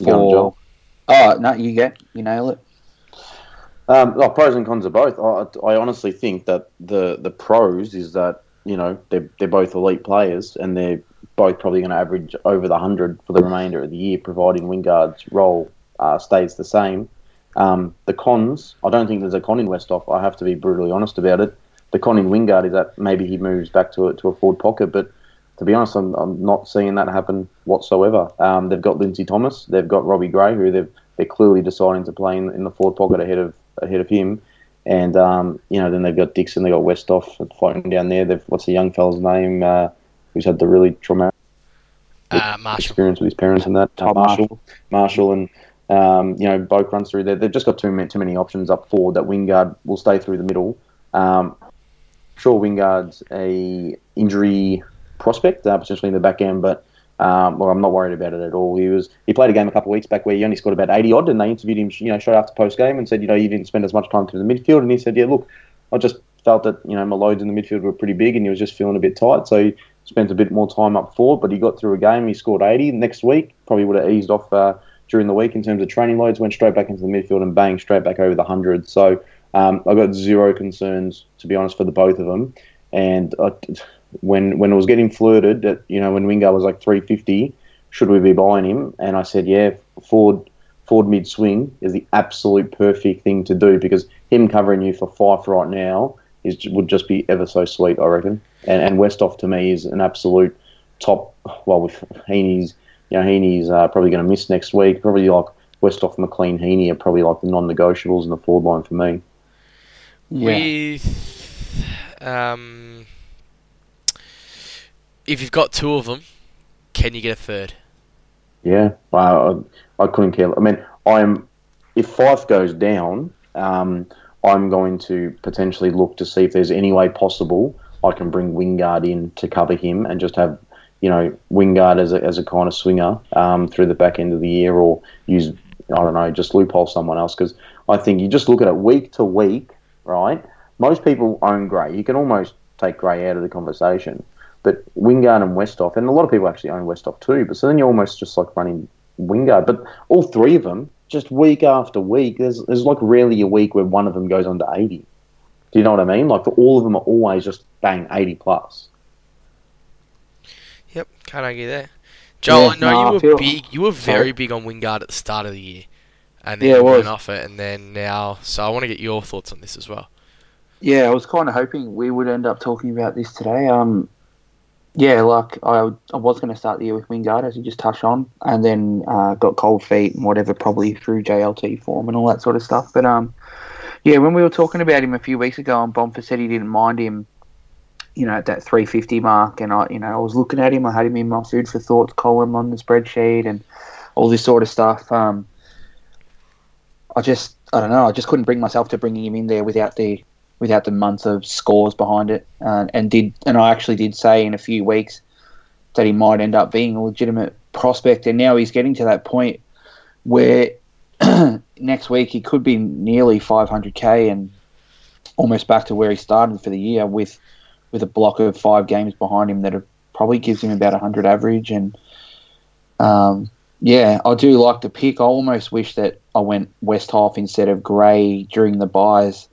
You nail it. Pros and cons are both. I honestly think that the pros is that, you know, they're both elite players and they're both probably going to average over the 100 for the remainder of the year, providing Wingard's role stays the same. The cons, I don't think there's a con in Westhoff. I have to be brutally honest about it. The con in Wingard is that maybe he moves back to a forward pocket, but to be honest, I'm not seeing that happen whatsoever. They've got Lindsay Thomas, they've got Robbie Gray, who they're clearly deciding to play in the forward pocket ahead of him, and then they've got Dixon, they've got Westhoff floating down there. They've, what's the young fella's name who's had the really traumatic experience with his parents and that? Marshall, and Boak runs through there. They've just got too many options up forward that Wingard will stay through the middle. Sure, Wingard's a injury prospect, potentially in the back end, but I'm not worried about it at all. He played a game a couple of weeks back where he only scored about 80 odd, and they interviewed him, straight after post game, and said, you didn't spend as much time through the midfield, and he said, I just felt that my loads in the midfield were pretty big, and he was just feeling a bit tight, so he spent a bit more time up forward. But he got through a game, he scored 80. Next week probably would have eased off during the week in terms of training loads, went straight back into the midfield and bang, straight back over the 100. So I got zero concerns, to be honest, for the both of them, and When it was getting flirted that, when Wingard was like 350, should we be buying him? And I said, yeah, forward mid swing is the absolute perfect thing to do, because him covering you for Fife right now would just be ever so sweet, I reckon. And Westhoff to me is an absolute top. Well, with Heaney's, Heaney's probably going to miss next week. Probably like Westhoff, McLean, Heaney are probably like the non-negotiables in the forward line for me. Yeah. If you've got two of them, can you get a third? Yeah, I couldn't care. I mean, if Fife goes down, I'm going to potentially look to see if there's any way possible I can bring Wingard in to cover him, and just have, Wingard as a kind of swinger through the back end of the year, or use, I don't know, just loophole someone else, because I think you just look at it week to week, right? Most people own Gray. You can almost take Gray out of the conversation. But Wingard and Westhoff, and a lot of people actually own Westhoff too, but so then you're almost just like running Wingard. But all three of them, just week after week, there's like rarely a week where one of them goes under 80. Do you know what I mean? Like all of them are always just bang, 80 plus. Yep, can't argue there. Joel, yeah, I know you were very big on Wingard at the start of the year, and then you went off it, and then now, so I want to get your thoughts on this as well. Yeah, I was kind of hoping we would end up talking about this today. Yeah, like I was going to start the year with Wingard, as you just touched on, and then got cold feet and whatever, probably through JLT form and all that sort of stuff. But when we were talking about him a few weeks ago, and Bomfer said he didn't mind him, you know, at that 350 mark, and I was looking at him. I had him in my food for thought column on the spreadsheet and all this sort of stuff. I just couldn't bring myself to bringing him in there without the month of scores behind it, and I actually did say in a few weeks that he might end up being a legitimate prospect, and now he's getting to that point where next week he could be nearly 500k and almost back to where he started for the year with a block of 5 games behind him that probably gives him about 100 average. And yeah, I do like the pick. I almost wish that I went Westhoff instead of Gray during the buys,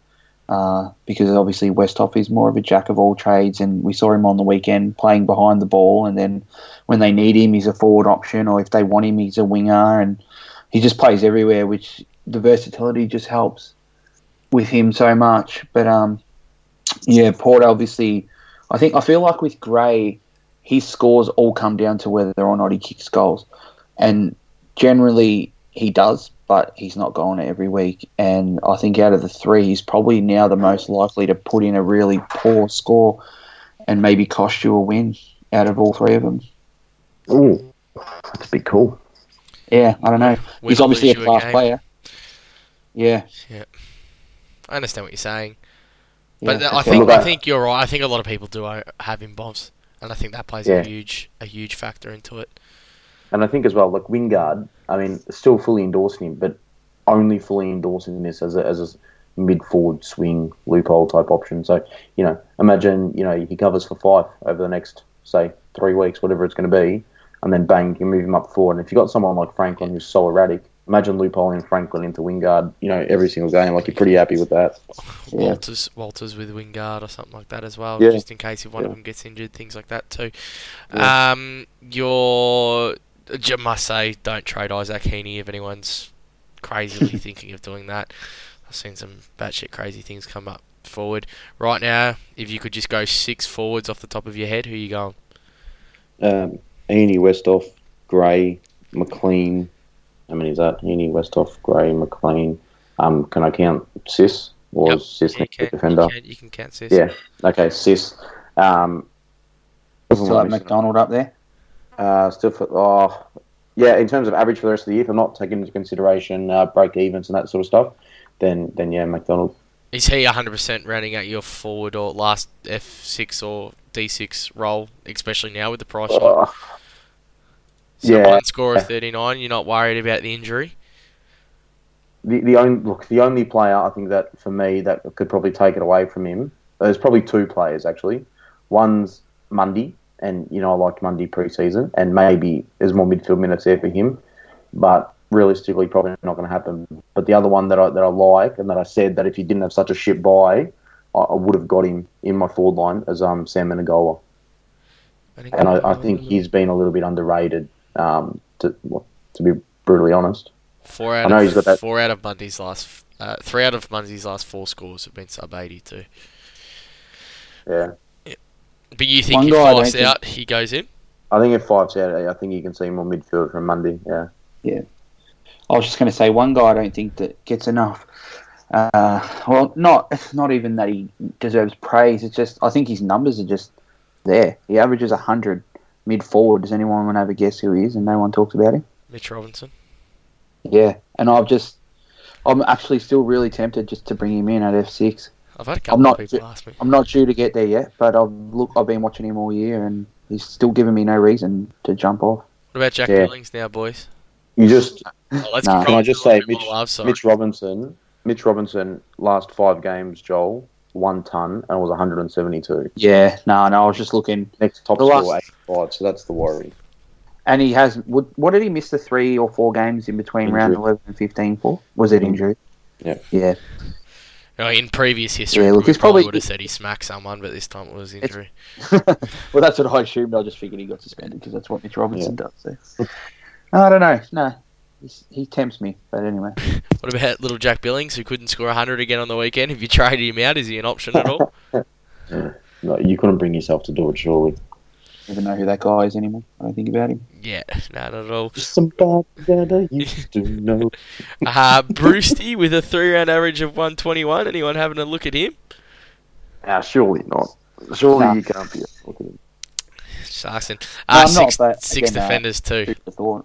because obviously Westhoff is more of a jack of all trades, and we saw him on the weekend playing behind the ball, and then when they need him he's a forward option, or if they want him he's a winger, and he just plays everywhere, which the versatility just helps with him so much. But yeah, Port obviously, I feel like with Gray, his scores all come down to whether or not he kicks goals, and generally he does, but he's not going every week. And I think out of the 3, he's probably now the most likely to put in a really poor score and maybe cost you a win out of all 3 of them. Ooh, that's a bit cool. Yeah, I don't know. He's obviously a class player. Yeah. I understand what you're saying. But yeah, I think you're right. I think a lot of people do have him bombs, and I think that plays a huge factor into it. And I think as well, like Wingard, I mean, still fully endorsing him, but only fully endorsing this as a mid-forward swing loophole type option. So, you know, imagine, you know, he covers for 5 over the next, say, 3 weeks, whatever it's going to be, and then bang, you move him up forward. And if you've got someone like Franklin who's so erratic, imagine loopholing Franklin into Wingard, you know, every single game. Like, you're pretty happy with that. Yeah. Walters with Wingard or something like that as well, just in case if one of them gets injured, things like that too. Yeah. I must say, don't trade Isaac Heaney if anyone's crazily thinking of doing that. I've seen some batshit crazy things come up forward. Right now, if you could just go 6 forwards off the top of your head, who are you going? Heaney, Westhoff, Gray, McLean. How many is that? Heaney, Westhoff, Gray, McLean. Can I count Sis? Or yep. Sis next to defender? You can count Sis. Yeah, okay, Sis. Still have McDonald up there? In terms of average for the rest of the year, if I'm not taking into consideration break evens and that sort of stuff, then yeah, McDonald. Is he 100% rounding out your forward or last F6 or D6 role, especially now with the price shot? One score of 39. You're not worried about the injury. The only player I think that for me that could probably take it away from him. There's probably 2 players actually. One's Mundy. And, you know, I liked Mundy pre-season, and maybe there's more midfield minutes there for him. But realistically, probably not going to happen. But the other one that I like, and that I said that if you didn't have such a shit buy, I would have got him in my forward line, as Sam Menegola. And I think he's been a little bit underrated, to be brutally honest. 3 out of Mundy's last 4 scores have been sub-80 too. Yeah. But you think he goes in? I think if 5's out, I think you can see more midfield from Mundy, yeah. Yeah. I was just going to say, one guy I don't think that gets enough. It's not even that he deserves praise. It's just, I think his numbers are just there. He averages 100 mid-forward. Does anyone want to have a guess who he is and no one talks about him? Mitch Robinson. Yeah. And I'm actually still really tempted just to bring him in at F6. I've had a couple of people ask me. I'm not due to get there yet, but I've been watching him all year, and he's still giving me no reason to jump off. What about Jack Billings now, boys? Can I just say, Mitch Robinson, last 5 games, Joel, 1 ton, and it was 172. Yeah, I was just looking. Next top score, 85, so that's the worry. And he has. What did he miss the 3 or 4 games in between round 11 and 15 for? Was it injury? Yeah. Yeah. In previous history, we probably would have said he smacked someone, but this time it was injury. Well, that's what I assumed. I just figured he got suspended because that's what Mitch Robinson does. So. I don't know. No, he tempts me, but anyway. What about little Jack Billings, who couldn't score 100 again on the weekend? If you traded him out, is he an option at all? No, you couldn't bring yourself to do it, surely. I don't even know who that guy is anymore. I don't think about him. Yeah, not at all. Somebody that I used to know. Brewsty with a 3-round average of 121. Anyone having a look at him? Surely not. Surely you can't be it. Sharks in. Six defenders too.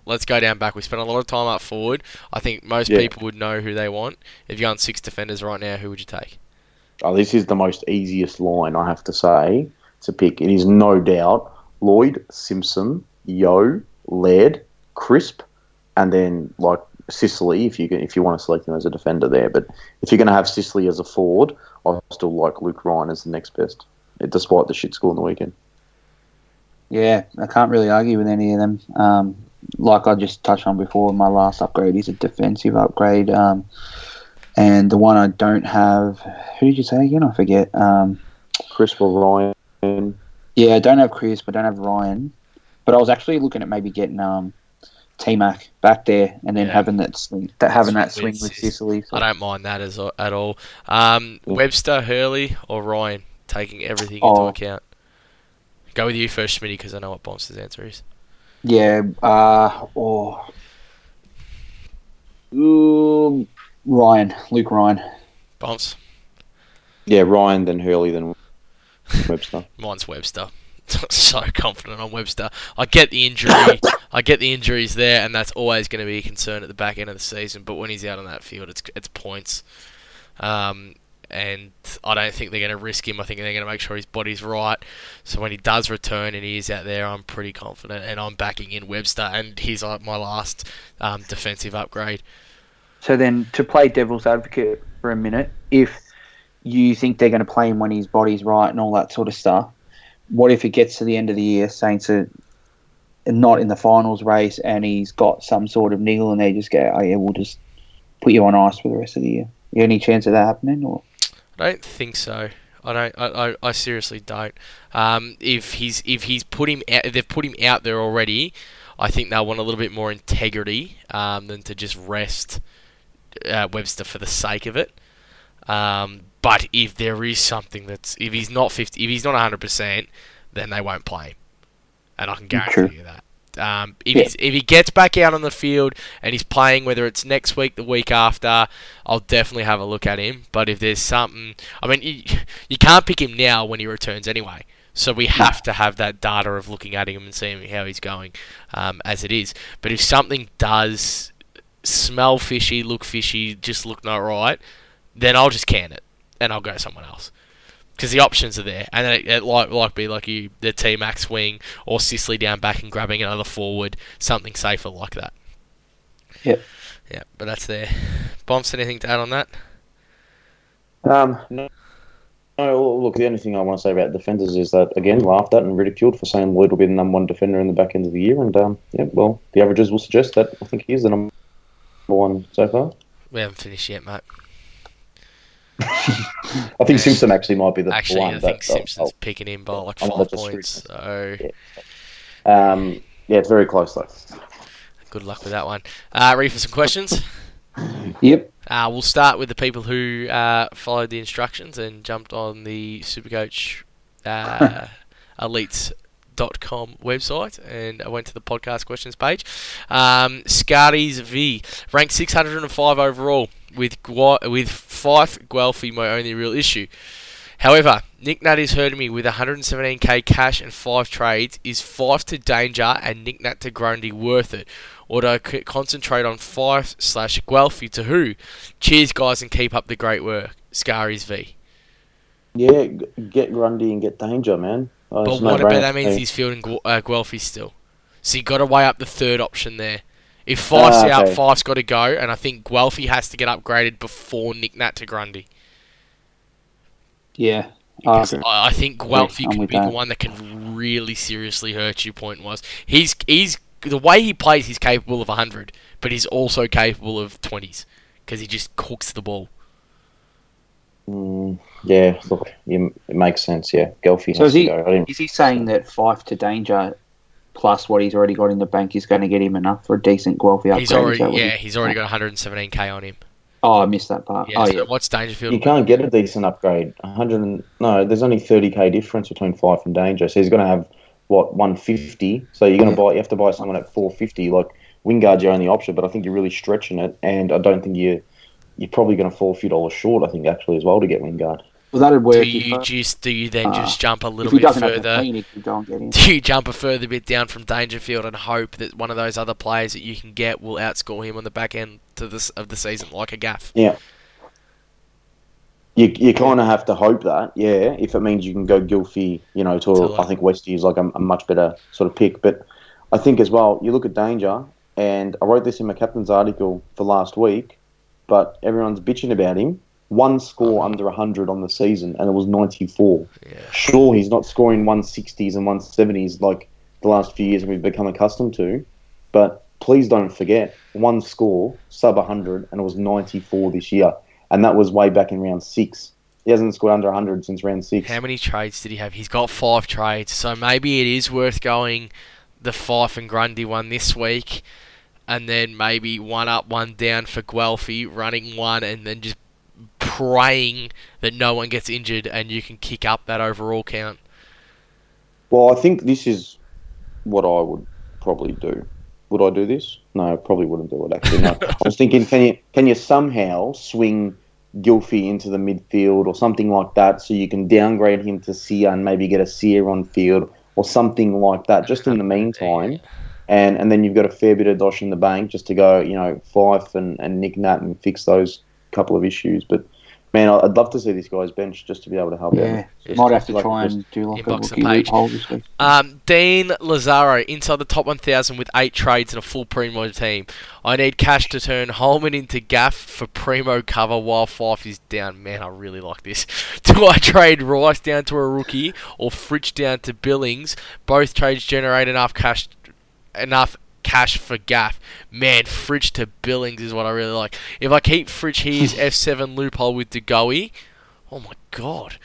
Let's go down back. We spent a lot of time up forward. I think most people would know who they want. If you're on six defenders right now, who would you take? Oh, this is the most easiest line, I have to say, to pick. It is no doubt Lloyd, Simpson, Yo, Laird, Crisp, and then like Sicily, if you want to select him as a defender there. But if you're going to have Sicily as a forward, I still like Luke Ryan as the next best, despite the shit score on the weekend. Yeah, I can't really argue with any of them. Like I just touched on before, my last upgrade is a defensive upgrade. And the one I don't have, who did you say again? I forget. Crisp or Ryan. Yeah, I don't have Crisp, I don't have Ryan. But I was actually looking at maybe getting T-Mac back there and then having that swing, with Sicily. So. I don't mind that at all. Webster, Hurley or Ryan, taking everything into account. Go with you first, Schmitty, because I know what Bonster's answer is. Yeah. Ryan. Luke Ryan. Bonster. Yeah, Ryan, then Hurley, then Webster. Mine's Webster. So confident on Webster. I get the injury. I get the injuries there, and that's always going to be a concern at the back end of the season. But when he's out on that field, it's points. And I don't think they're going to risk him. I think they're going to make sure his body's right. So when he does return and he is out there, I'm pretty confident. And I'm backing in Webster. And he's my last defensive upgrade. So then, to play devil's advocate for a minute, if you think they're going to play him when his body's right and all that sort of stuff, what if it gets to the end of the year, Saints are not in the finals race and he's got some sort of niggle and they just go, oh yeah, we'll just put you on ice for the rest of the year? Any chance of that happening? Or? I don't think so. I seriously don't. If he's put him out, they've put him out there already. I think they'll want a little bit more integrity than to just rest Webster for the sake of it. But if there is something if he's not 50, if he's not 100%, then they won't play him, and I can guarantee you that. If he gets back out on the field and he's playing, whether it's next week, the week after, I'll definitely have a look at him. But if there's something, I mean, you can't pick him now when he returns anyway. So we have to have that data of looking at him and seeing how he's going as it is. But if something does smell fishy, look fishy, just look not right, then I'll just can it and I'll go someone else. Because the options are there, and then it like be like you the T-Mac swing or Sicily down back and grabbing another forward, something safer like that. Yeah, but that's there. Bombs, anything to add on that? No. Look, the only thing I want to say about defenders is that again laughed at and ridiculed for saying Lloyd will be the number one defender in the back end of the year, and well, the averages will suggest that I think he is the number one so far. We haven't finished yet, mate. I think Simpson actually might be the one. I think Simpson's picking him by like 5 points. So. Yeah. It's very close though. Good luck with that one. Ready for some questions? Yep. We'll start with the people who followed the instructions and jumped on the Supercoach elites.com website and I went to the podcast questions page. Scardies V, ranked 605 overall. With Fife Guelphy, my only real issue. However, Nick Nat is hurting me with 117k cash and 5 trades. Is Fife to Danger and Nick Nat to Grundy worth it? Or do I concentrate on Fife/Guelphy to who? Cheers, guys, and keep up the great work. Scaries V. Yeah, get Grundy and get Danger, man. But what about that means he's fielding Guelphy still? So you got to weigh up the third option there. If Fife's out, Fife's got to go, and I think Guelphy has to get upgraded before Nick Nat to Grundy. Yeah. I think Guelphy could be the one that can really seriously hurt you, point was. He's the way he plays, he's capable of 100, but he's also capable of 20s, because he just cooks the ball. Yeah, look, it makes sense, yeah. Guelphy has to go. Is he saying that Fife to Danger... plus what he's already got in the bank is going to get him enough for a decent Guelphy upgrade. He's already got 117k on him. Oh, I missed that part. Yeah, what's Dangerfield? You can't get a decent upgrade. There's only 30k difference between Fife and Danger. So he's going to have, 150. So you're going to buy. You have to buy someone at 450. Like, Wingard's your only option, but I think you're really stretching it, and I don't think you're probably going to fall a few dollars short, I think, actually, as well, to get Wingard. Well, that'd work. Do you then just jump a little bit further? Do you jump a further bit down from Dangerfield and hope that one of those other players that you can get will outscore him on the back end of the season, like a Gaff? Yeah. You kind of have to hope that, yeah, if it means you can go Gilfie, you know, to I think Westie is like a much better sort of pick. But I think as well, you look at Danger, and I wrote this in my captain's article for last week, but everyone's bitching about him. One score under 100 on the season, and it was 94. Yeah. Sure, he's not scoring 160s and 170s like the last few years we've become accustomed to, but please don't forget, one score, sub 100, and it was 94 this year. And that was way back in round 6. He hasn't scored under 100 since round 6. How many trades did he have? He's got 5 trades, so maybe it is worth going the Fife and Grundy one this week, and then maybe one up, one down for Guelphy, running one, and then just praying that no one gets injured and you can kick up that overall count. Well, I think this is what I would probably do. Would I do this? No, I probably wouldn't do it, actually. No. I was thinking, can you somehow swing Gilfie into the midfield or something like that so you can downgrade him to Sier and maybe get a Sier on field or something like that just in the meantime. And then you've got a fair bit of dosh in the bank just to go, you know, Fife and Nick Nat and fix those couple of issues. But, man, I'd love to see this guy's bench just to be able to help out. Yeah, might have to like try and do like a rookie poll this week. Dean Lazaro, inside the top 1,000 with 8 trades and a full Primo team. I need cash to turn Holman into Gaff for Primo cover while Fife is down. Man, I really like this. Do I trade Rice down to a rookie or Fritsch down to Billings? Both trades generate enough cash for Gaff. Man, Fritsch to Billings is what I really like. If I keep Fritsch, he's F7 loophole with De Goey. Oh my god.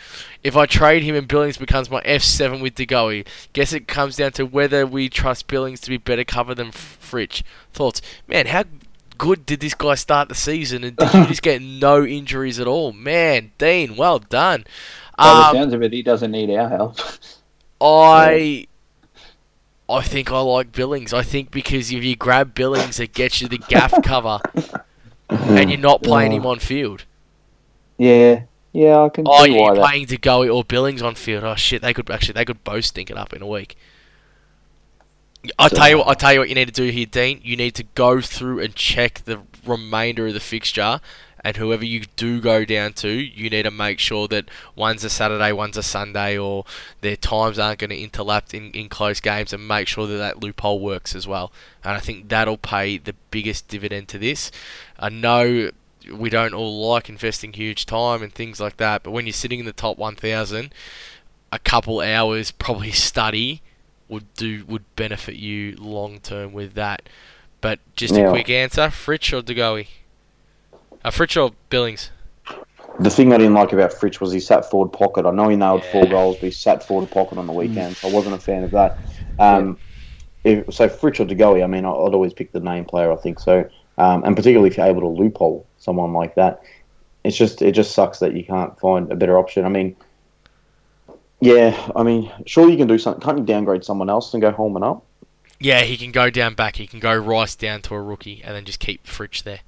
If I trade him and Billings becomes my F7 with De Goey. Guess it comes down to whether we trust Billings to be better cover than Fritsch. Thoughts? Man, how good did this guy start the season and did you just get no injuries at all? Man, Dean, well done. By the sounds of it, he doesn't need our help. I think I like Billings. I think because if you grab Billings, it gets you the Gaff cover, and you're not playing him on field. Yeah, I can. Oh, you're playing De Goey or Billings on field. Oh shit, they could both stink it up in a week. I tell you what, you need to do here, Dean. You need to go through and check the remainder of the fixture, and whoever you do go down to, you need to make sure that one's a Saturday, one's a Sunday, or their times aren't going to interlap in close games, and make sure that that loophole works as well. And I think that'll pay the biggest dividend to this. I know we don't all like investing huge time and things like that, but when you're sitting in the top 1,000, a couple hours probably study would benefit you long term with that. But just a quick answer, Fritsch or De Goey? Fritsch or Billings? The thing I didn't like about Fritsch was he sat forward pocket. I know he nailed 4 goals, but he sat forward pocket on the weekend, so I wasn't a fan of that. So Fritsch or De Goey, I mean, I'd always pick the name player, I think. So, and particularly if you're able to loophole someone like that, it just sucks that you can't find a better option. I mean, surely you can do something. Can't you downgrade someone else and go Holman up? Yeah, he can go down back. He can go Rice down to a rookie and then just keep Fritsch there.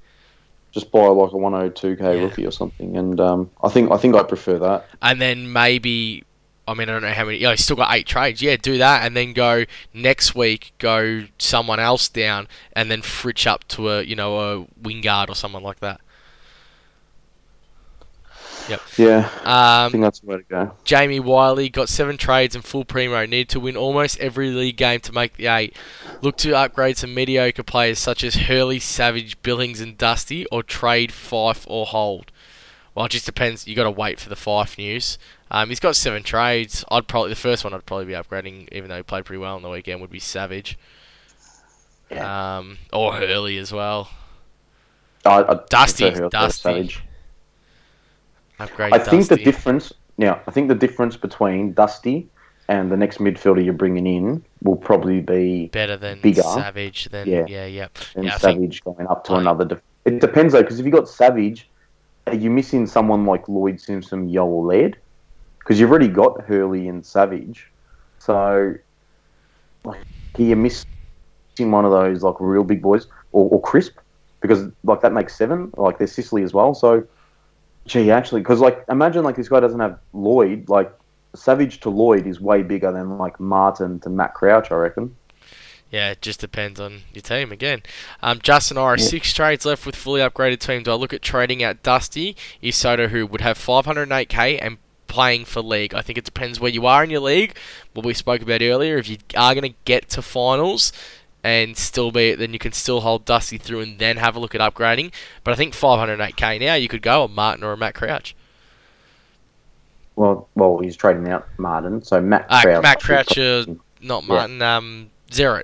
Just buy like a 102k rookie or something, and I think I prefer that. And then maybe, I mean, I don't know how many. He's still got 8 trades. Yeah, do that, and then go next week. Go someone else down, and then Fritsch up to a Wingard or someone like that. Yep. Yeah. I think that's the way to go. Jamie Wiley got 7 trades and full Primo. Need to win almost every league game to make the 8. Look to upgrade some mediocre players such as Hurley, Savage, Billings and Dusty, or trade Fife or Hold. Well, it just depends. You got to wait for the Fife news. He's got 7 trades. The first one I'd probably be upgrading, even though he played pretty well on the weekend, would be Savage. Yeah. Or Hurley as well. Dusty. I think the difference between Dusty and the next midfielder you're bringing in will probably be better than bigger. Savage. Savage going up to another. It depends though, because if you got Savage, are you missing someone like Lloyd Simpson, Yoel Laird? Because you've already got Hurley and Savage, so like, are you missing one of those like real big boys or Crisp? Because like that makes 7. Like there's Sicily as well, so. gee, actually, because like imagine like this guy doesn't have Lloyd. Like Savage to Lloyd is way bigger than like Martin to Matt Crouch, I reckon. Yeah, it just depends on your team again. Justin Orr, 6 trades left with fully upgraded team. Do I look at trading out Dusty Isoto, who would have 508k and playing for league? I think it depends where you are in your league. What we spoke about earlier, if you are going to get to finals and still be, then you can still hold Dusty through and then have a look at upgrading. But I think 508k now, you could go a Martin or a Matt Crouch. Well, he's trading out Martin, so Matt Crouch. Matt Crouch, not Martin. Yeah. Zerot.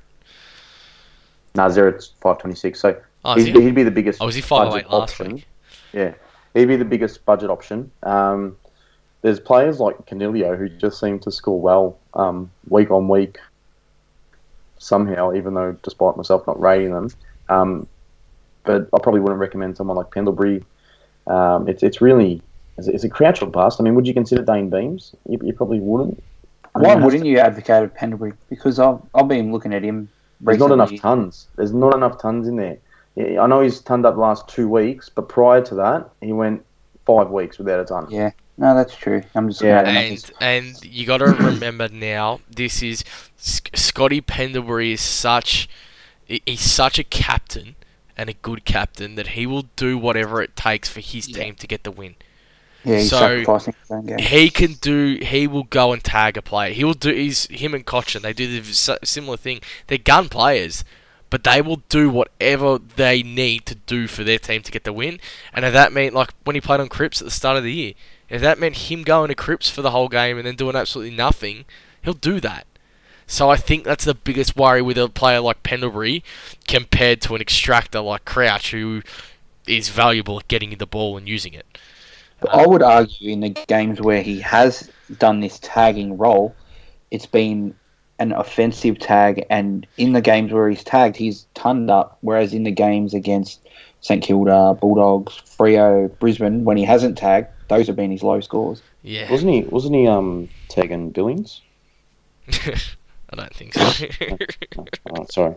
No, Zeret's 526, so he'd be the biggest. Oh, was he 508 last week? Yeah, he'd be the biggest budget option. There's players like Canilio who just seem to score well week on week somehow, even though despite myself not rating them. But I probably wouldn't recommend someone like Pendlebury. It's really, is it Crouch or Bust? I mean, would you consider Dane Beams? You probably wouldn't. Why wouldn't you advocate Pendlebury? Because I've been looking at him. There's not enough tons. There's not enough tons in there. Yeah, I know he's tonned up the last 2 weeks, but prior to that, he went 5 weeks without a ton. Yeah, no, that's true. I'm just and you got to remember now, this is Scotty Pendlebury is such a captain and a good captain that he will do whatever it takes for his team to get the win. Yeah, he's sacrificing his own game. He will go and tag a player. Him and Cochin, they do the similar thing. They're gun players, but they will do whatever they need to do for their team to get the win. And if that meant, like when he played on Cripps at the start of the year, if that meant him going to Cripps for the whole game and then doing absolutely nothing, he'll do that. So I think that's the biggest worry with a player like Pendlebury compared to an extractor like Crouch, who is valuable at getting the ball and using it. I would argue in the games where he has done this tagging role, it's been an offensive tag, and in the games where he's tagged, he's tonned up, whereas in the games against St Kilda, Bulldogs, Freo, Brisbane, when he hasn't tagged, those have been his low scores. Yeah. Wasn't he tagging Billings? I don't think so. Oh, sorry.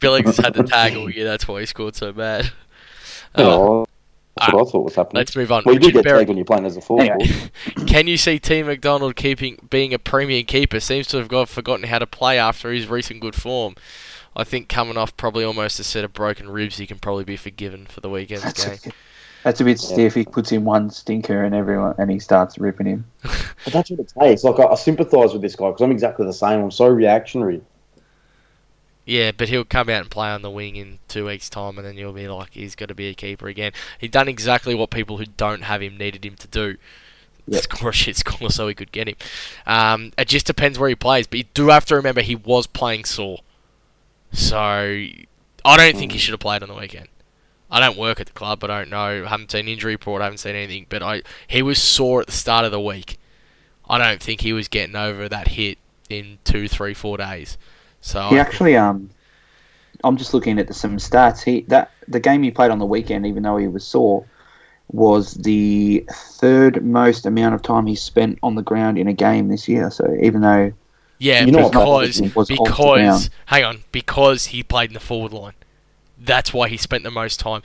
Billings had to tag all year, that's why he scored so bad. Oh, that's what I thought was happening. Let's move on. Well, you do get tagged when you're playing as a forward. Anyway. Can you see T. McDonald being a premium keeper? Seems to have forgotten how to play after his recent good form. I think coming off probably almost a set of broken ribs, he can probably be forgiven for the weekend's game. That's a bit stiff. He puts in one stinker and he starts ripping him. But that's what it takes. Like I sympathise with this guy because I'm exactly the same. I'm so reactionary. Yeah, but he'll come out and play on the wing in 2 weeks' time, and then you'll be like, he's got to be a keeper again. He's done exactly what people who don't have him needed him to do. Yep. Score a shit score so he could get him. It just depends where he plays, but you do have to remember he was playing sore. So, I don't think he should have played on the weekend. I don't work at the club, I don't know. I haven't seen injury report, I haven't seen anything, but he was sore at the start of the week. I don't think he was getting over that hit in 2, 3, 4 days. So he actually, I'm just looking at some stats. The game he played on the weekend, even though he was sore, was the third most amount of time he spent on the ground in a game this year. So even though, because he played in the forward line, that's why he spent the most time.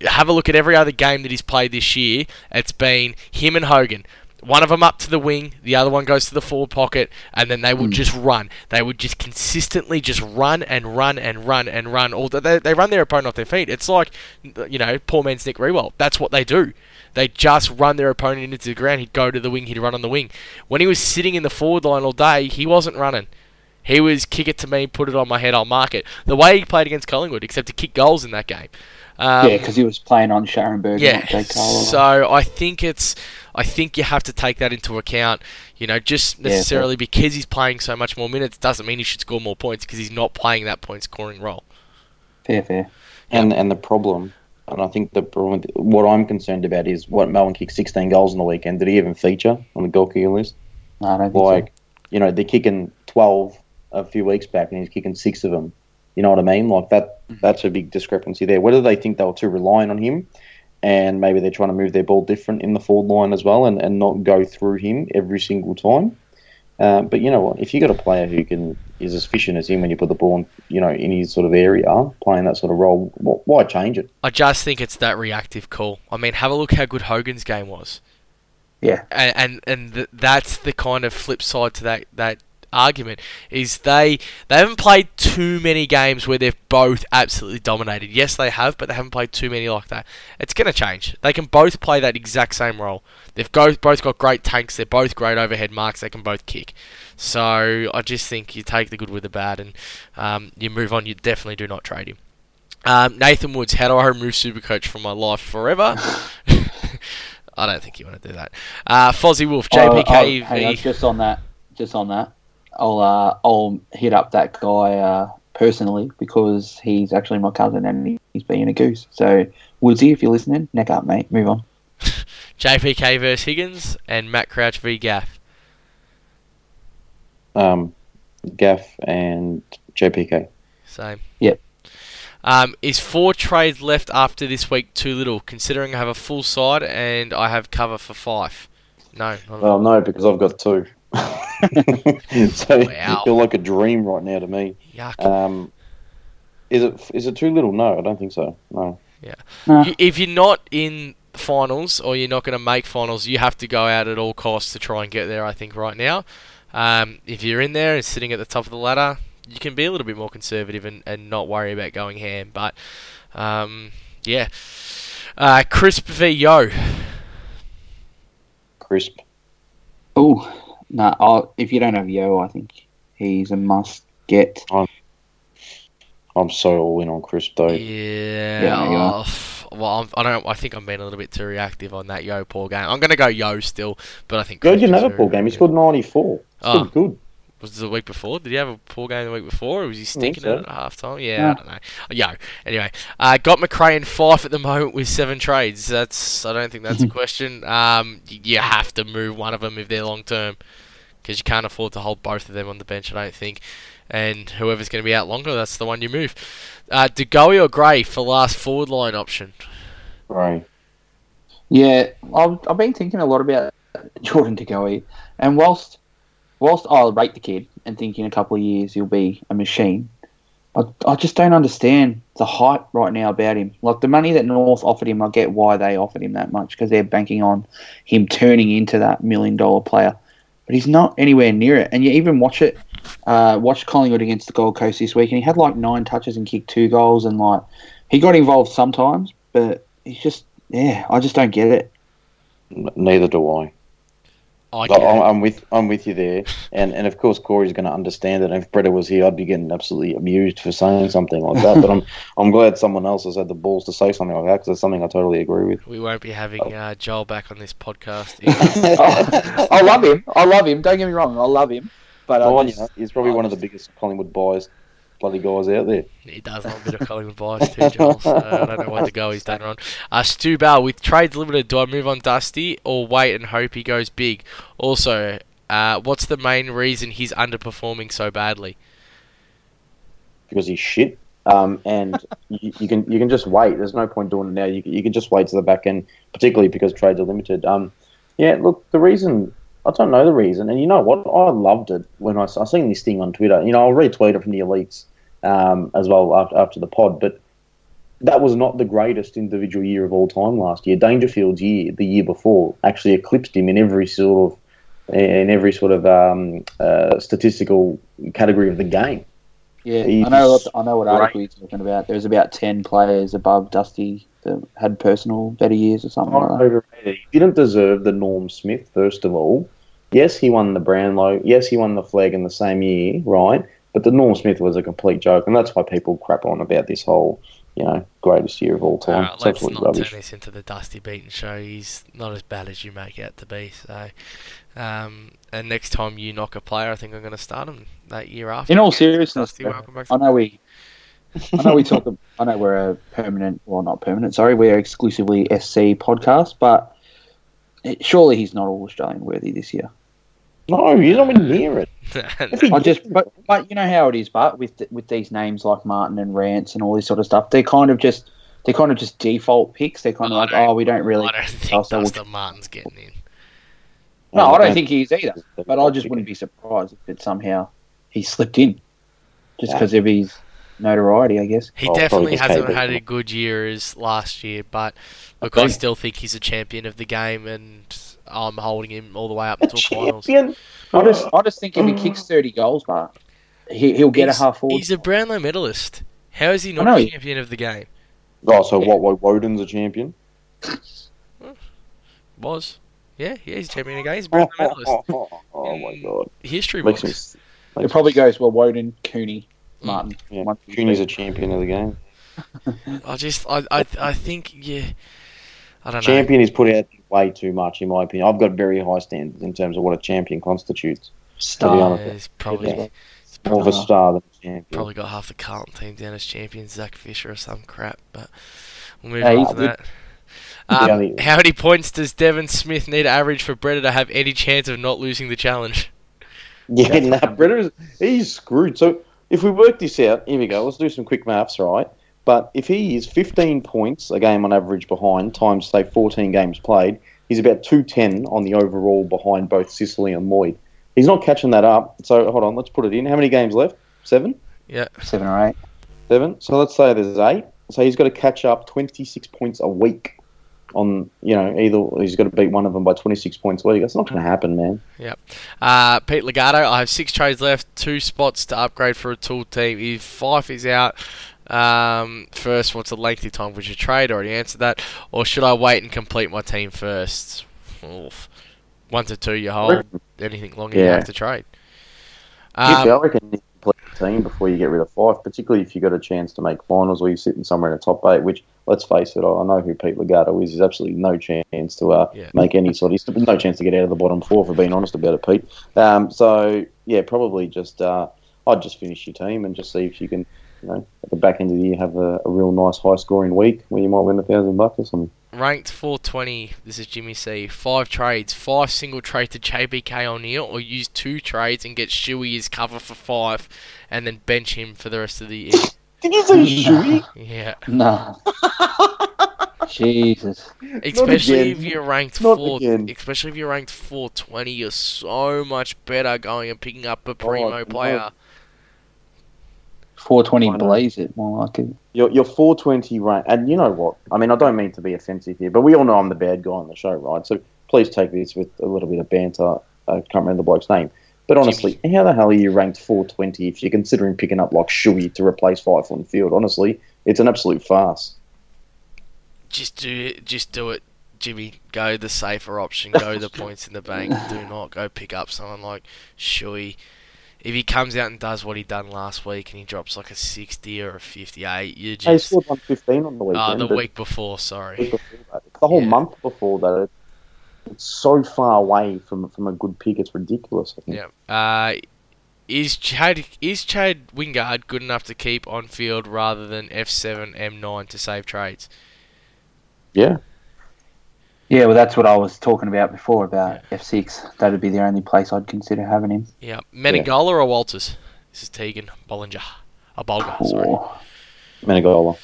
Have a look at every other game that he's played this year. It's been him and Hogan. One of them up to the wing, the other one goes to the forward pocket, and then they would just run. They would just consistently just run and run and run and run. They run their opponent off their feet. It's like, poor man's Nick Rewell. That's what they do. They just run their opponent into the ground. He'd go to the wing, he'd run on the wing. When he was sitting in the forward line all day, he wasn't running. He was kick it to me, put it on my head, I'll mark it. The way he played against Collingwood, except to kick goals in that game. Because he was playing on Scharenberg. Yeah, and Jake Carlisle. So I think you have to take that into account. Just necessarily because he's playing so much more minutes doesn't mean he should score more points because he's not playing that point-scoring role. Fair. And the problem, and I think the problem, what I'm concerned about is what Melbourne kicked 16 goals on the weekend. Did he even feature on the goal kicker list? No, I don't think so. They're kicking 12 a few weeks back, and he's kicking 6 of them. You know what I mean? Like that's a big discrepancy there. Whether they think they were too reliant on him and maybe they're trying to move their ball different in the forward line as well and not go through him every single time. But you know what? If you got a player who is as efficient as him when you put the ball in, in his sort of area, playing that sort of role, why change it? I just think it's that reactive call. I mean, have a look how good Hogan's game was. Yeah. And that's the kind of flip side to that argument, is they haven't played too many games where they've both absolutely dominated. Yes, they have, but they haven't played too many like that. It's going to change. They can both play that exact same role. They've both got great tanks. They're both great overhead marks. They can both kick. So I just think you take the good with the bad and you move on. You definitely do not trade him. Nathan Woods, how do I remove Supercoach from my life forever? I don't think you want to do that. Fozzie Wolf, JPKV. Hang on, just on that. I'll hit up that guy personally, because he's actually my cousin and he's being a goose. So, Woodsy, if you're listening, neck up, mate. Move on. JPK versus Higgins and Matt Crouch v. Gaff. Gaff and JPK. Same. Yep. Is 4 trades left after this week too little, considering I have a full side and I have cover for 5? No. Well, no, because I've got 2. So wow. You're like a dream right now to me. Yuck. Is it too little? No, I don't think so. No. Yeah. Nah. If you're not in finals or you're not going to make finals, you have to go out at all costs to try and get there, I think, right now. If you're in there and sitting at the top of the ladder, you can be a little bit more conservative and not worry about going ham. But, yeah. Crisp v. Yo. Crisp. Oh. No, if you don't have Yo, I think he's a must-get. I'm so all in on Crisp, though. Yeah. I think I'm being a little bit too reactive on that Yo Paul game. I'm going to go Yo still, but I think Yo didn't have a Paul game. He scored 94. Oh. Good. Was it the week before? Did he have a Paul game the week before? Or was he stinking it at halftime? Yeah, I don't know. Yo. Anyway, got McRae in 5 at the moment with 7 trades. I don't think that's a question. You have to move one of them if they're long-term, because you can't afford to hold both of them on the bench, I don't think. And whoever's going to be out longer, that's the one you move. De Goey or Gray for last forward line option? Right. Yeah, I've been thinking a lot about Jordan De Goey. And whilst I'll rate the kid and think in a couple of years he'll be a machine, I just don't understand the hype right now about him. Like, the money that North offered him, I get why they offered him that much, because they're banking on him turning into that $1 million player. But he's not anywhere near it. And you even watch Collingwood against the Gold Coast this week, and he had like 9 touches and kicked 2 goals, and like, he got involved sometimes, but he's just, I just don't get it. Neither do I. I'm with you there, and of course Corey's going to understand it. And if Bretta was here, I'd be getting absolutely abused for saying something like that. But I'm glad someone else has had the balls to say something like that, because it's something I totally agree with. We won't be having Joel back on this podcast. I love him. Don't get me wrong. I love him. But he's probably one of the biggest Collingwood biased bloody guys out there. He does have a bit of Collingwood bias too, Joel. So I don't know what to go. He's done wrong. Stu Bell, with trades limited, do I move on Dusty or wait and hope he goes big? Also, what's the main reason he's underperforming so badly? Because he's shit. And you can just wait. There's no point doing it now. You can just wait to the back end, particularly because trades are limited. Yeah. Look, the reason. I don't know the reason, and you know what? I loved it when I seen this thing on Twitter. I'll retweet it from the elites as well after the pod, but that was not the greatest individual year of all time last year. Dangerfield's year, the year before, actually eclipsed him in every sort of statistical category of the game. Yeah, I know what article you're talking about. There was about 10 players above Dusty that had personal better years or something like that. He didn't deserve the Norm Smith, first of all. Yes, he won the Brownlow. Yes, he won the flag in the same year, right? But the Norm Smith was a complete joke, and that's why people crap on about this whole, greatest year of all time. All right, let's not turn this into the Dusty Beaton show. He's not as bad as you make out to be. So, and next time you knock a player, I think I'm going to start him that year after. In all seriousness, Dusty, welcome back. I know we're we're exclusively SC podcast, but. Surely he's not all Australian worthy this year. No, you're not going to hear it. But you know how it is. But with these names like Martin and Rance and all this sort of stuff, they're kind of just default picks. They're kind of like, we don't really. I don't think Dustin Martin's getting in. No, I don't think he is either. But I just wouldn't be surprised if it somehow he slipped in, just because of his notoriety, I guess. He definitely hasn't had a good year as last year, but look, I still think he's a champion of the game, and I'm holding him all the way up until finals. I just think if he kicks 30 goals, Mark, he'll get a half forward. He's a Brownlow medalist. How is he not a champion of the game? Oh, so what? Woden's a champion? Was. Yeah, he's a champion of the game. He's a Brownlow medalist. Oh my God. History books. It probably goes, well, Woden, Cooney, Martin. Yeah. Cooney's a champion of the game. I think, I don't know. Champion is put out way too much, in my opinion. I've got very high standards in terms of what a champion constitutes. Star. It's probably... Yeah. More of a star than a champion. Probably got half the Carlton team down as champions, Zach Fisher or some crap, but we'll move on from that. How many points does Devon Smith need to average for Breda to have any chance of not losing the challenge? Yeah, Breda, he's screwed. So if we work this out, here we go, let's do some quick maths, right? But if he is 15 points a game on average behind, times, say, 14 games played, he's about 210 on the overall behind both Sicily and Lloyd. He's not catching that up. So, hold on, let's put it in. How many games left? 7? Yeah. 7 or 8. 7. So, let's say there's 8. So, he's got to catch up 26 points a week on, either he's got to beat one of them by 26 points a week. That's not going to happen, man. Yeah. Pete Legato, I have 6 trades left, 2 spots to upgrade for a tool team. If 5 is out... first, what's a lengthy time for your trade? Already answered that. Or should I wait and complete my team first? Oof. 1 to 2, you hold. Anything longer you have to trade. I reckon you complete the team before you get rid of 5, particularly if you got a chance to make finals or you're sitting somewhere in the top 8, which, let's face it, I know who Pete Legato is. There's absolutely no chance to make any sort of... There's no chance to get out of the bottom 4, for being honest about it, Pete. Probably just... I'd just finish your team and just see if you can... at the back end of the year, have a real nice high-scoring week where you might win $1,000 or something. Ranked 420, this is Jimmy C. 5 trades, 5 single trade to JBK O'Neill, or use 2 trades and get Shuey as cover for 5 and then bench him for the rest of the year. Did you say Shuey? Yeah. No. Jesus. Especially if you're ranked 420, you're so much better going and picking up a primo player. No. 420 blaze it more like it. Your 420 rank, and you know what? I mean, I don't mean to be offensive here, but we all know I'm the bad guy on the show, right? So please take this with a little bit of banter. I can't remember the bloke's name, but honestly, how the hell are you ranked 420 if you're considering picking up like Shuey to replace Fife on the field? Honestly, it's an absolute farce. Just do it, Jimmy. Go the safer option. Go the points in the bank. Do not go pick up someone like Shuey. If he comes out and does what he done last week and he drops like a 60 or a 58, you just... He scored 115 on the weekend. The week before, sorry. The whole month before that. It's so far away from a good pick, it's ridiculous. I think. Yeah. Is Chad Wingard good enough to keep on field rather than F7, M9 to save trades? Yeah. Yeah, well, that's what I was talking about before, about F6. That would be the only place I'd consider having him. Yeah. Menegola or Walters? This is Tegan Bollinger. Bolger, sorry. Menegola.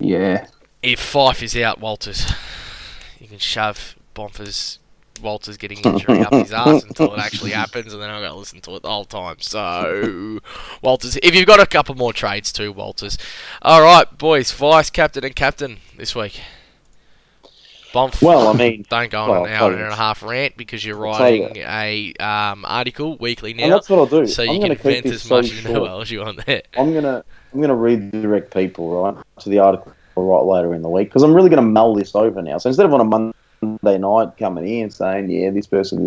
Yeah. If Fife is out, Walters. You can shove Bonfers, Walters getting injury up his ass until it actually happens, and then I'm going to listen to it the whole time. So, Walters. If you've got a couple more trades too, Walters. All right, boys. Vice captain and captain this week. Bonf, well, I mean, don't go on an hour and a half rant because you're writing a article weekly now. And that's what I'll do. So you can vent as much as you want there. I'm gonna redirect people right to the article right later in the week because I'm really gonna mull this over now. So instead of on a Monday night coming in and saying this person,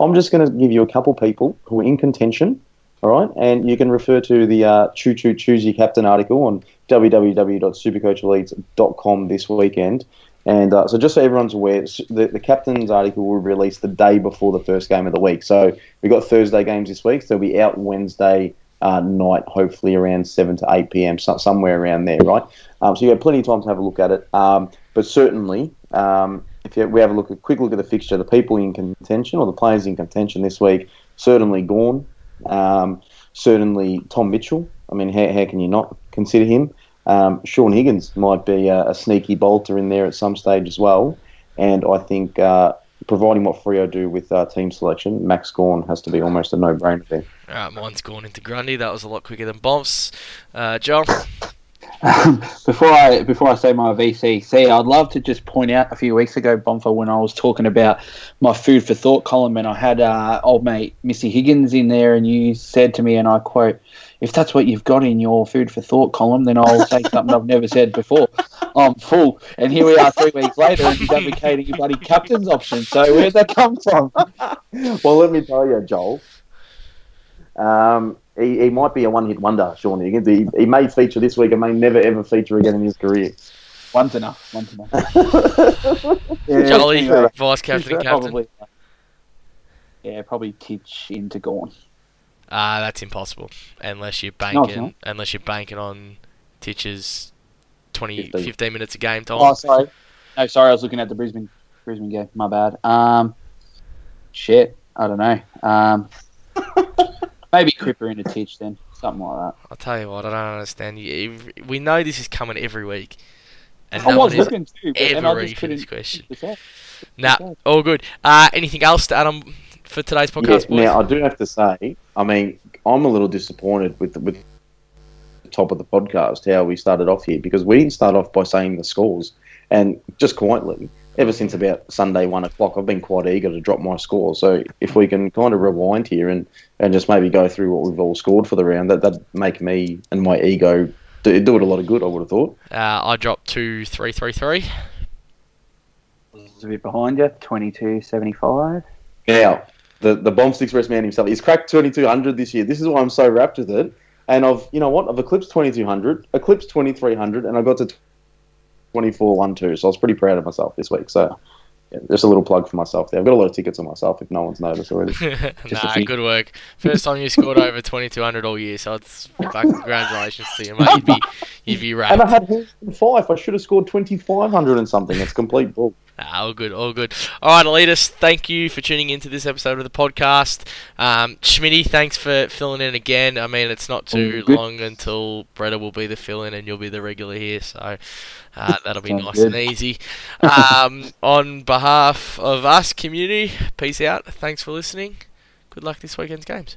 I'm just gonna give you a couple people who are in contention. All right, and you can refer to the Choo Choo Choose Your Captain article on www.supercoachelites.com this weekend. And so just so everyone's aware, the captain's article will release the day before the first game of the week. So we've got Thursday games this week. So they'll be out Wednesday night, hopefully around 7 to 8 p.m., somewhere around there, right? So you've got plenty of time to have a look at it. But certainly, if we have a quick look at the fixture, the people in contention or the players in contention this week, certainly Gawn, certainly Tom Mitchell. I mean, how can you not consider him? Sean Higgins might be a sneaky bolter in there at some stage as well. And I think providing what Freo do with team selection, Max Gawn has to be almost a no-brainer there. All right, mine's Gawn into Grundy. That was a lot quicker than Bombs. Joel? Before I say my VCC, I'd love to just point out a few weeks ago, Bonfire, when I was talking about my food for thought column, and I had old mate Missy Higgins in there, and you said to me, and I quote, "If that's what you've got in your food for thought column, then I'll say something I've never said before. I'm full." And here we are 3 weeks later, and he's advocating your bloody captain's option. So where'd that come from? Well, let me tell you, Joel. He might be a one-hit wonder, Sean Higgins. He may feature this week and may never, ever feature again in his career. Once enough. Yeah, Jolly, vice-captain and captain. Probably, yeah, probably Titch into Gawn. That's impossible, unless you're banking on Titch's 15 minutes a game time. Oh, sorry. No, sorry, I was looking at the Brisbane game. My bad. Shit, I don't know. Maybe Cripper into Titch then, something like that. I'll tell you what, I don't understand. We know this is coming every week. And I was looking too, but then I just couldn't this question. Nah, all good. Anything else to add on for today's podcast, boys? Now, I do have to say, I mean, I'm a little disappointed with the top of the podcast, how we started off here, because we didn't start off by saying the scores. And just quietly, ever since about Sunday 1 o'clock, I've been quite eager to drop my score. So if we can kind of rewind here and just maybe go through what we've all scored for the round, that'd make me and my ego do it a lot of good, I would have thought. I dropped 2.333. I was a bit behind you, 22.75. Now, the Bombs Express man himself, he's cracked 2,200 this year. This is why I'm so wrapped with it. And I've eclipsed 2,200, eclipsed 2,300, and I got to 24.12, so I was pretty proud of myself this week. So, yeah, just a little plug for myself there. I've got a lot of tickets on myself, if no one's noticed already. Good work. First time you scored over 2,200 all year, so it's congratulations to you, mate. You'd be right. And I had 5. I should have scored 2,500 and something. It's complete bull. All good. All right, Elitas, thank you for tuning into this episode of the podcast. Schmitty, thanks for filling in again. I mean, it's not too long until Breda will be the fill-in and you'll be the regular here, so that'll be nice and easy. On behalf of us, community, peace out. Thanks for listening. Good luck this weekend's games.